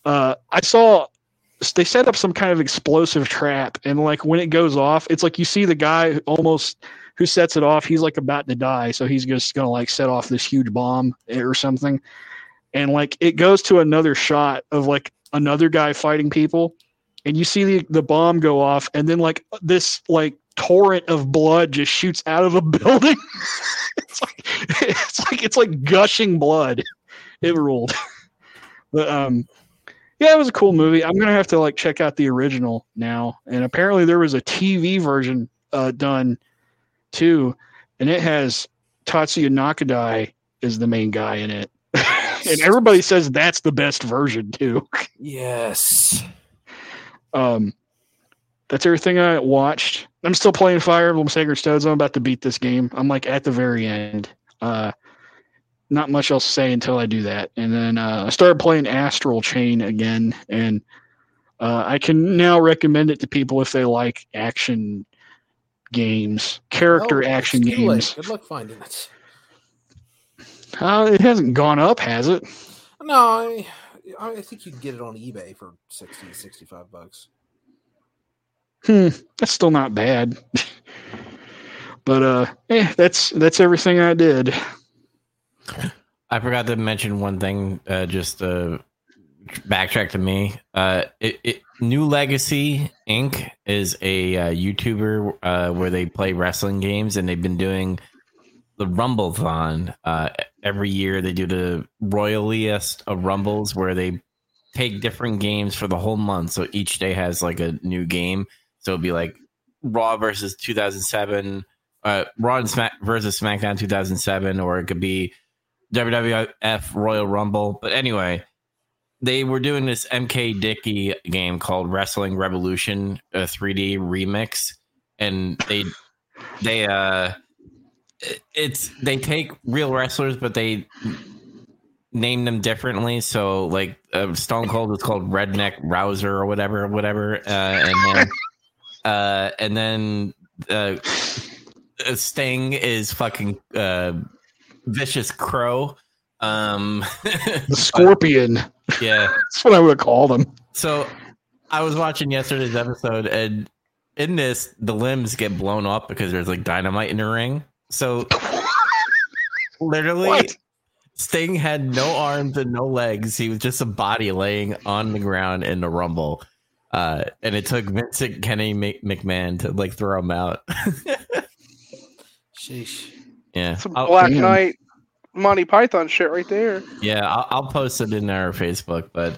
They set up some kind of explosive trap, and like when it goes off, it's like you see the guy who sets it off. He's like about to die, so he's just gonna like set off this huge bomb or something, and like it goes to another shot of like another guy fighting people, and you see the bomb go off, and then like this like torrent of blood just shoots out of a building. it's like gushing blood. It ruled. But yeah, it was a cool movie. I'm gonna have to like check out the original now. And apparently there was a TV version done too, and it has Tatsuya Nakadai is the main guy in it, and everybody says that's the best version too. Yes. That's everything I watched. I'm still playing Fire Emblem Sacred Stones. I'm about to beat this game. I'm like at the very end. Not much else to say until I do that. And then I started playing Astral Chain again, and I can now recommend it to people if they like action games, action games. Good luck finding it. It hasn't gone up, has it? No, I think you can get it on eBay for $60, $65. That's still not bad. But that's everything I did. I forgot to mention one thing. Backtrack to me. New Legacy Inc. is a YouTuber where they play wrestling games, and they've been doing the Rumblethon. Every year they do the royaliest of Rumbles, where they take different games for the whole month. So each day has like a new game. So it'd be like Raw versus 2007, Raw and versus SmackDown 2007, or it could be WWF Royal Rumble. But anyway, they were doing this MK Dickey game called Wrestling Revolution, a 3D remix, and they take real wrestlers, but they name them differently. So like Stone Cold is called Redneck Rouser or whatever. And then Sting is fucking Vicious Crow. The Scorpion. Yeah. That's what I would call them. So I was watching yesterday's episode, and in this, the limbs get blown up because there's like dynamite in the ring. So literally, what? Sting had no arms and no legs. He was just a body laying on the ground in the Rumble. And it took Vincent Kenny McMahon to like throw him out. Sheesh. Yeah. Some Black Knight Monty Python shit right there. Yeah, I'll post it in our Facebook, but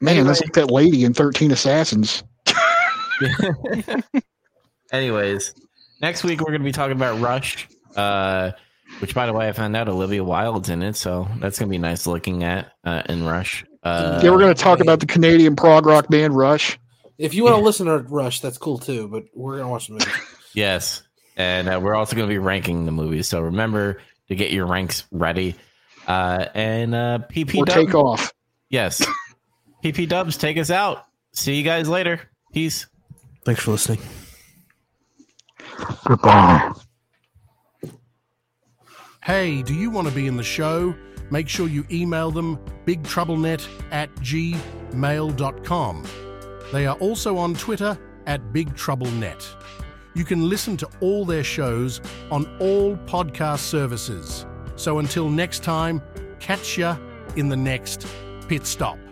man, that's like that lady in 13 Assassins. Anyways, next week we're going to be talking about Rush. Which, by the way, I found out Olivia Wilde's in it, so that's going to be nice looking at in Rush. Yeah, we're going to talk about the Canadian prog rock band Rush. If you want to listen to Rush, that's cool too, but we're going to watch the movie. Yes, and we're also going to be ranking the movie, so remember to get your ranks ready. And PP Dubs. Take off. Yes. PP Dubs, take us out. See you guys later. Peace. Thanks for listening. Goodbye. Hey, do you want to be in the show? Make sure you email them bigtroublenet@gmail.com. They are also on Twitter @BigTroubleNet. You can listen to all their shows on all podcast services. So until next time, catch ya in the next pit stop.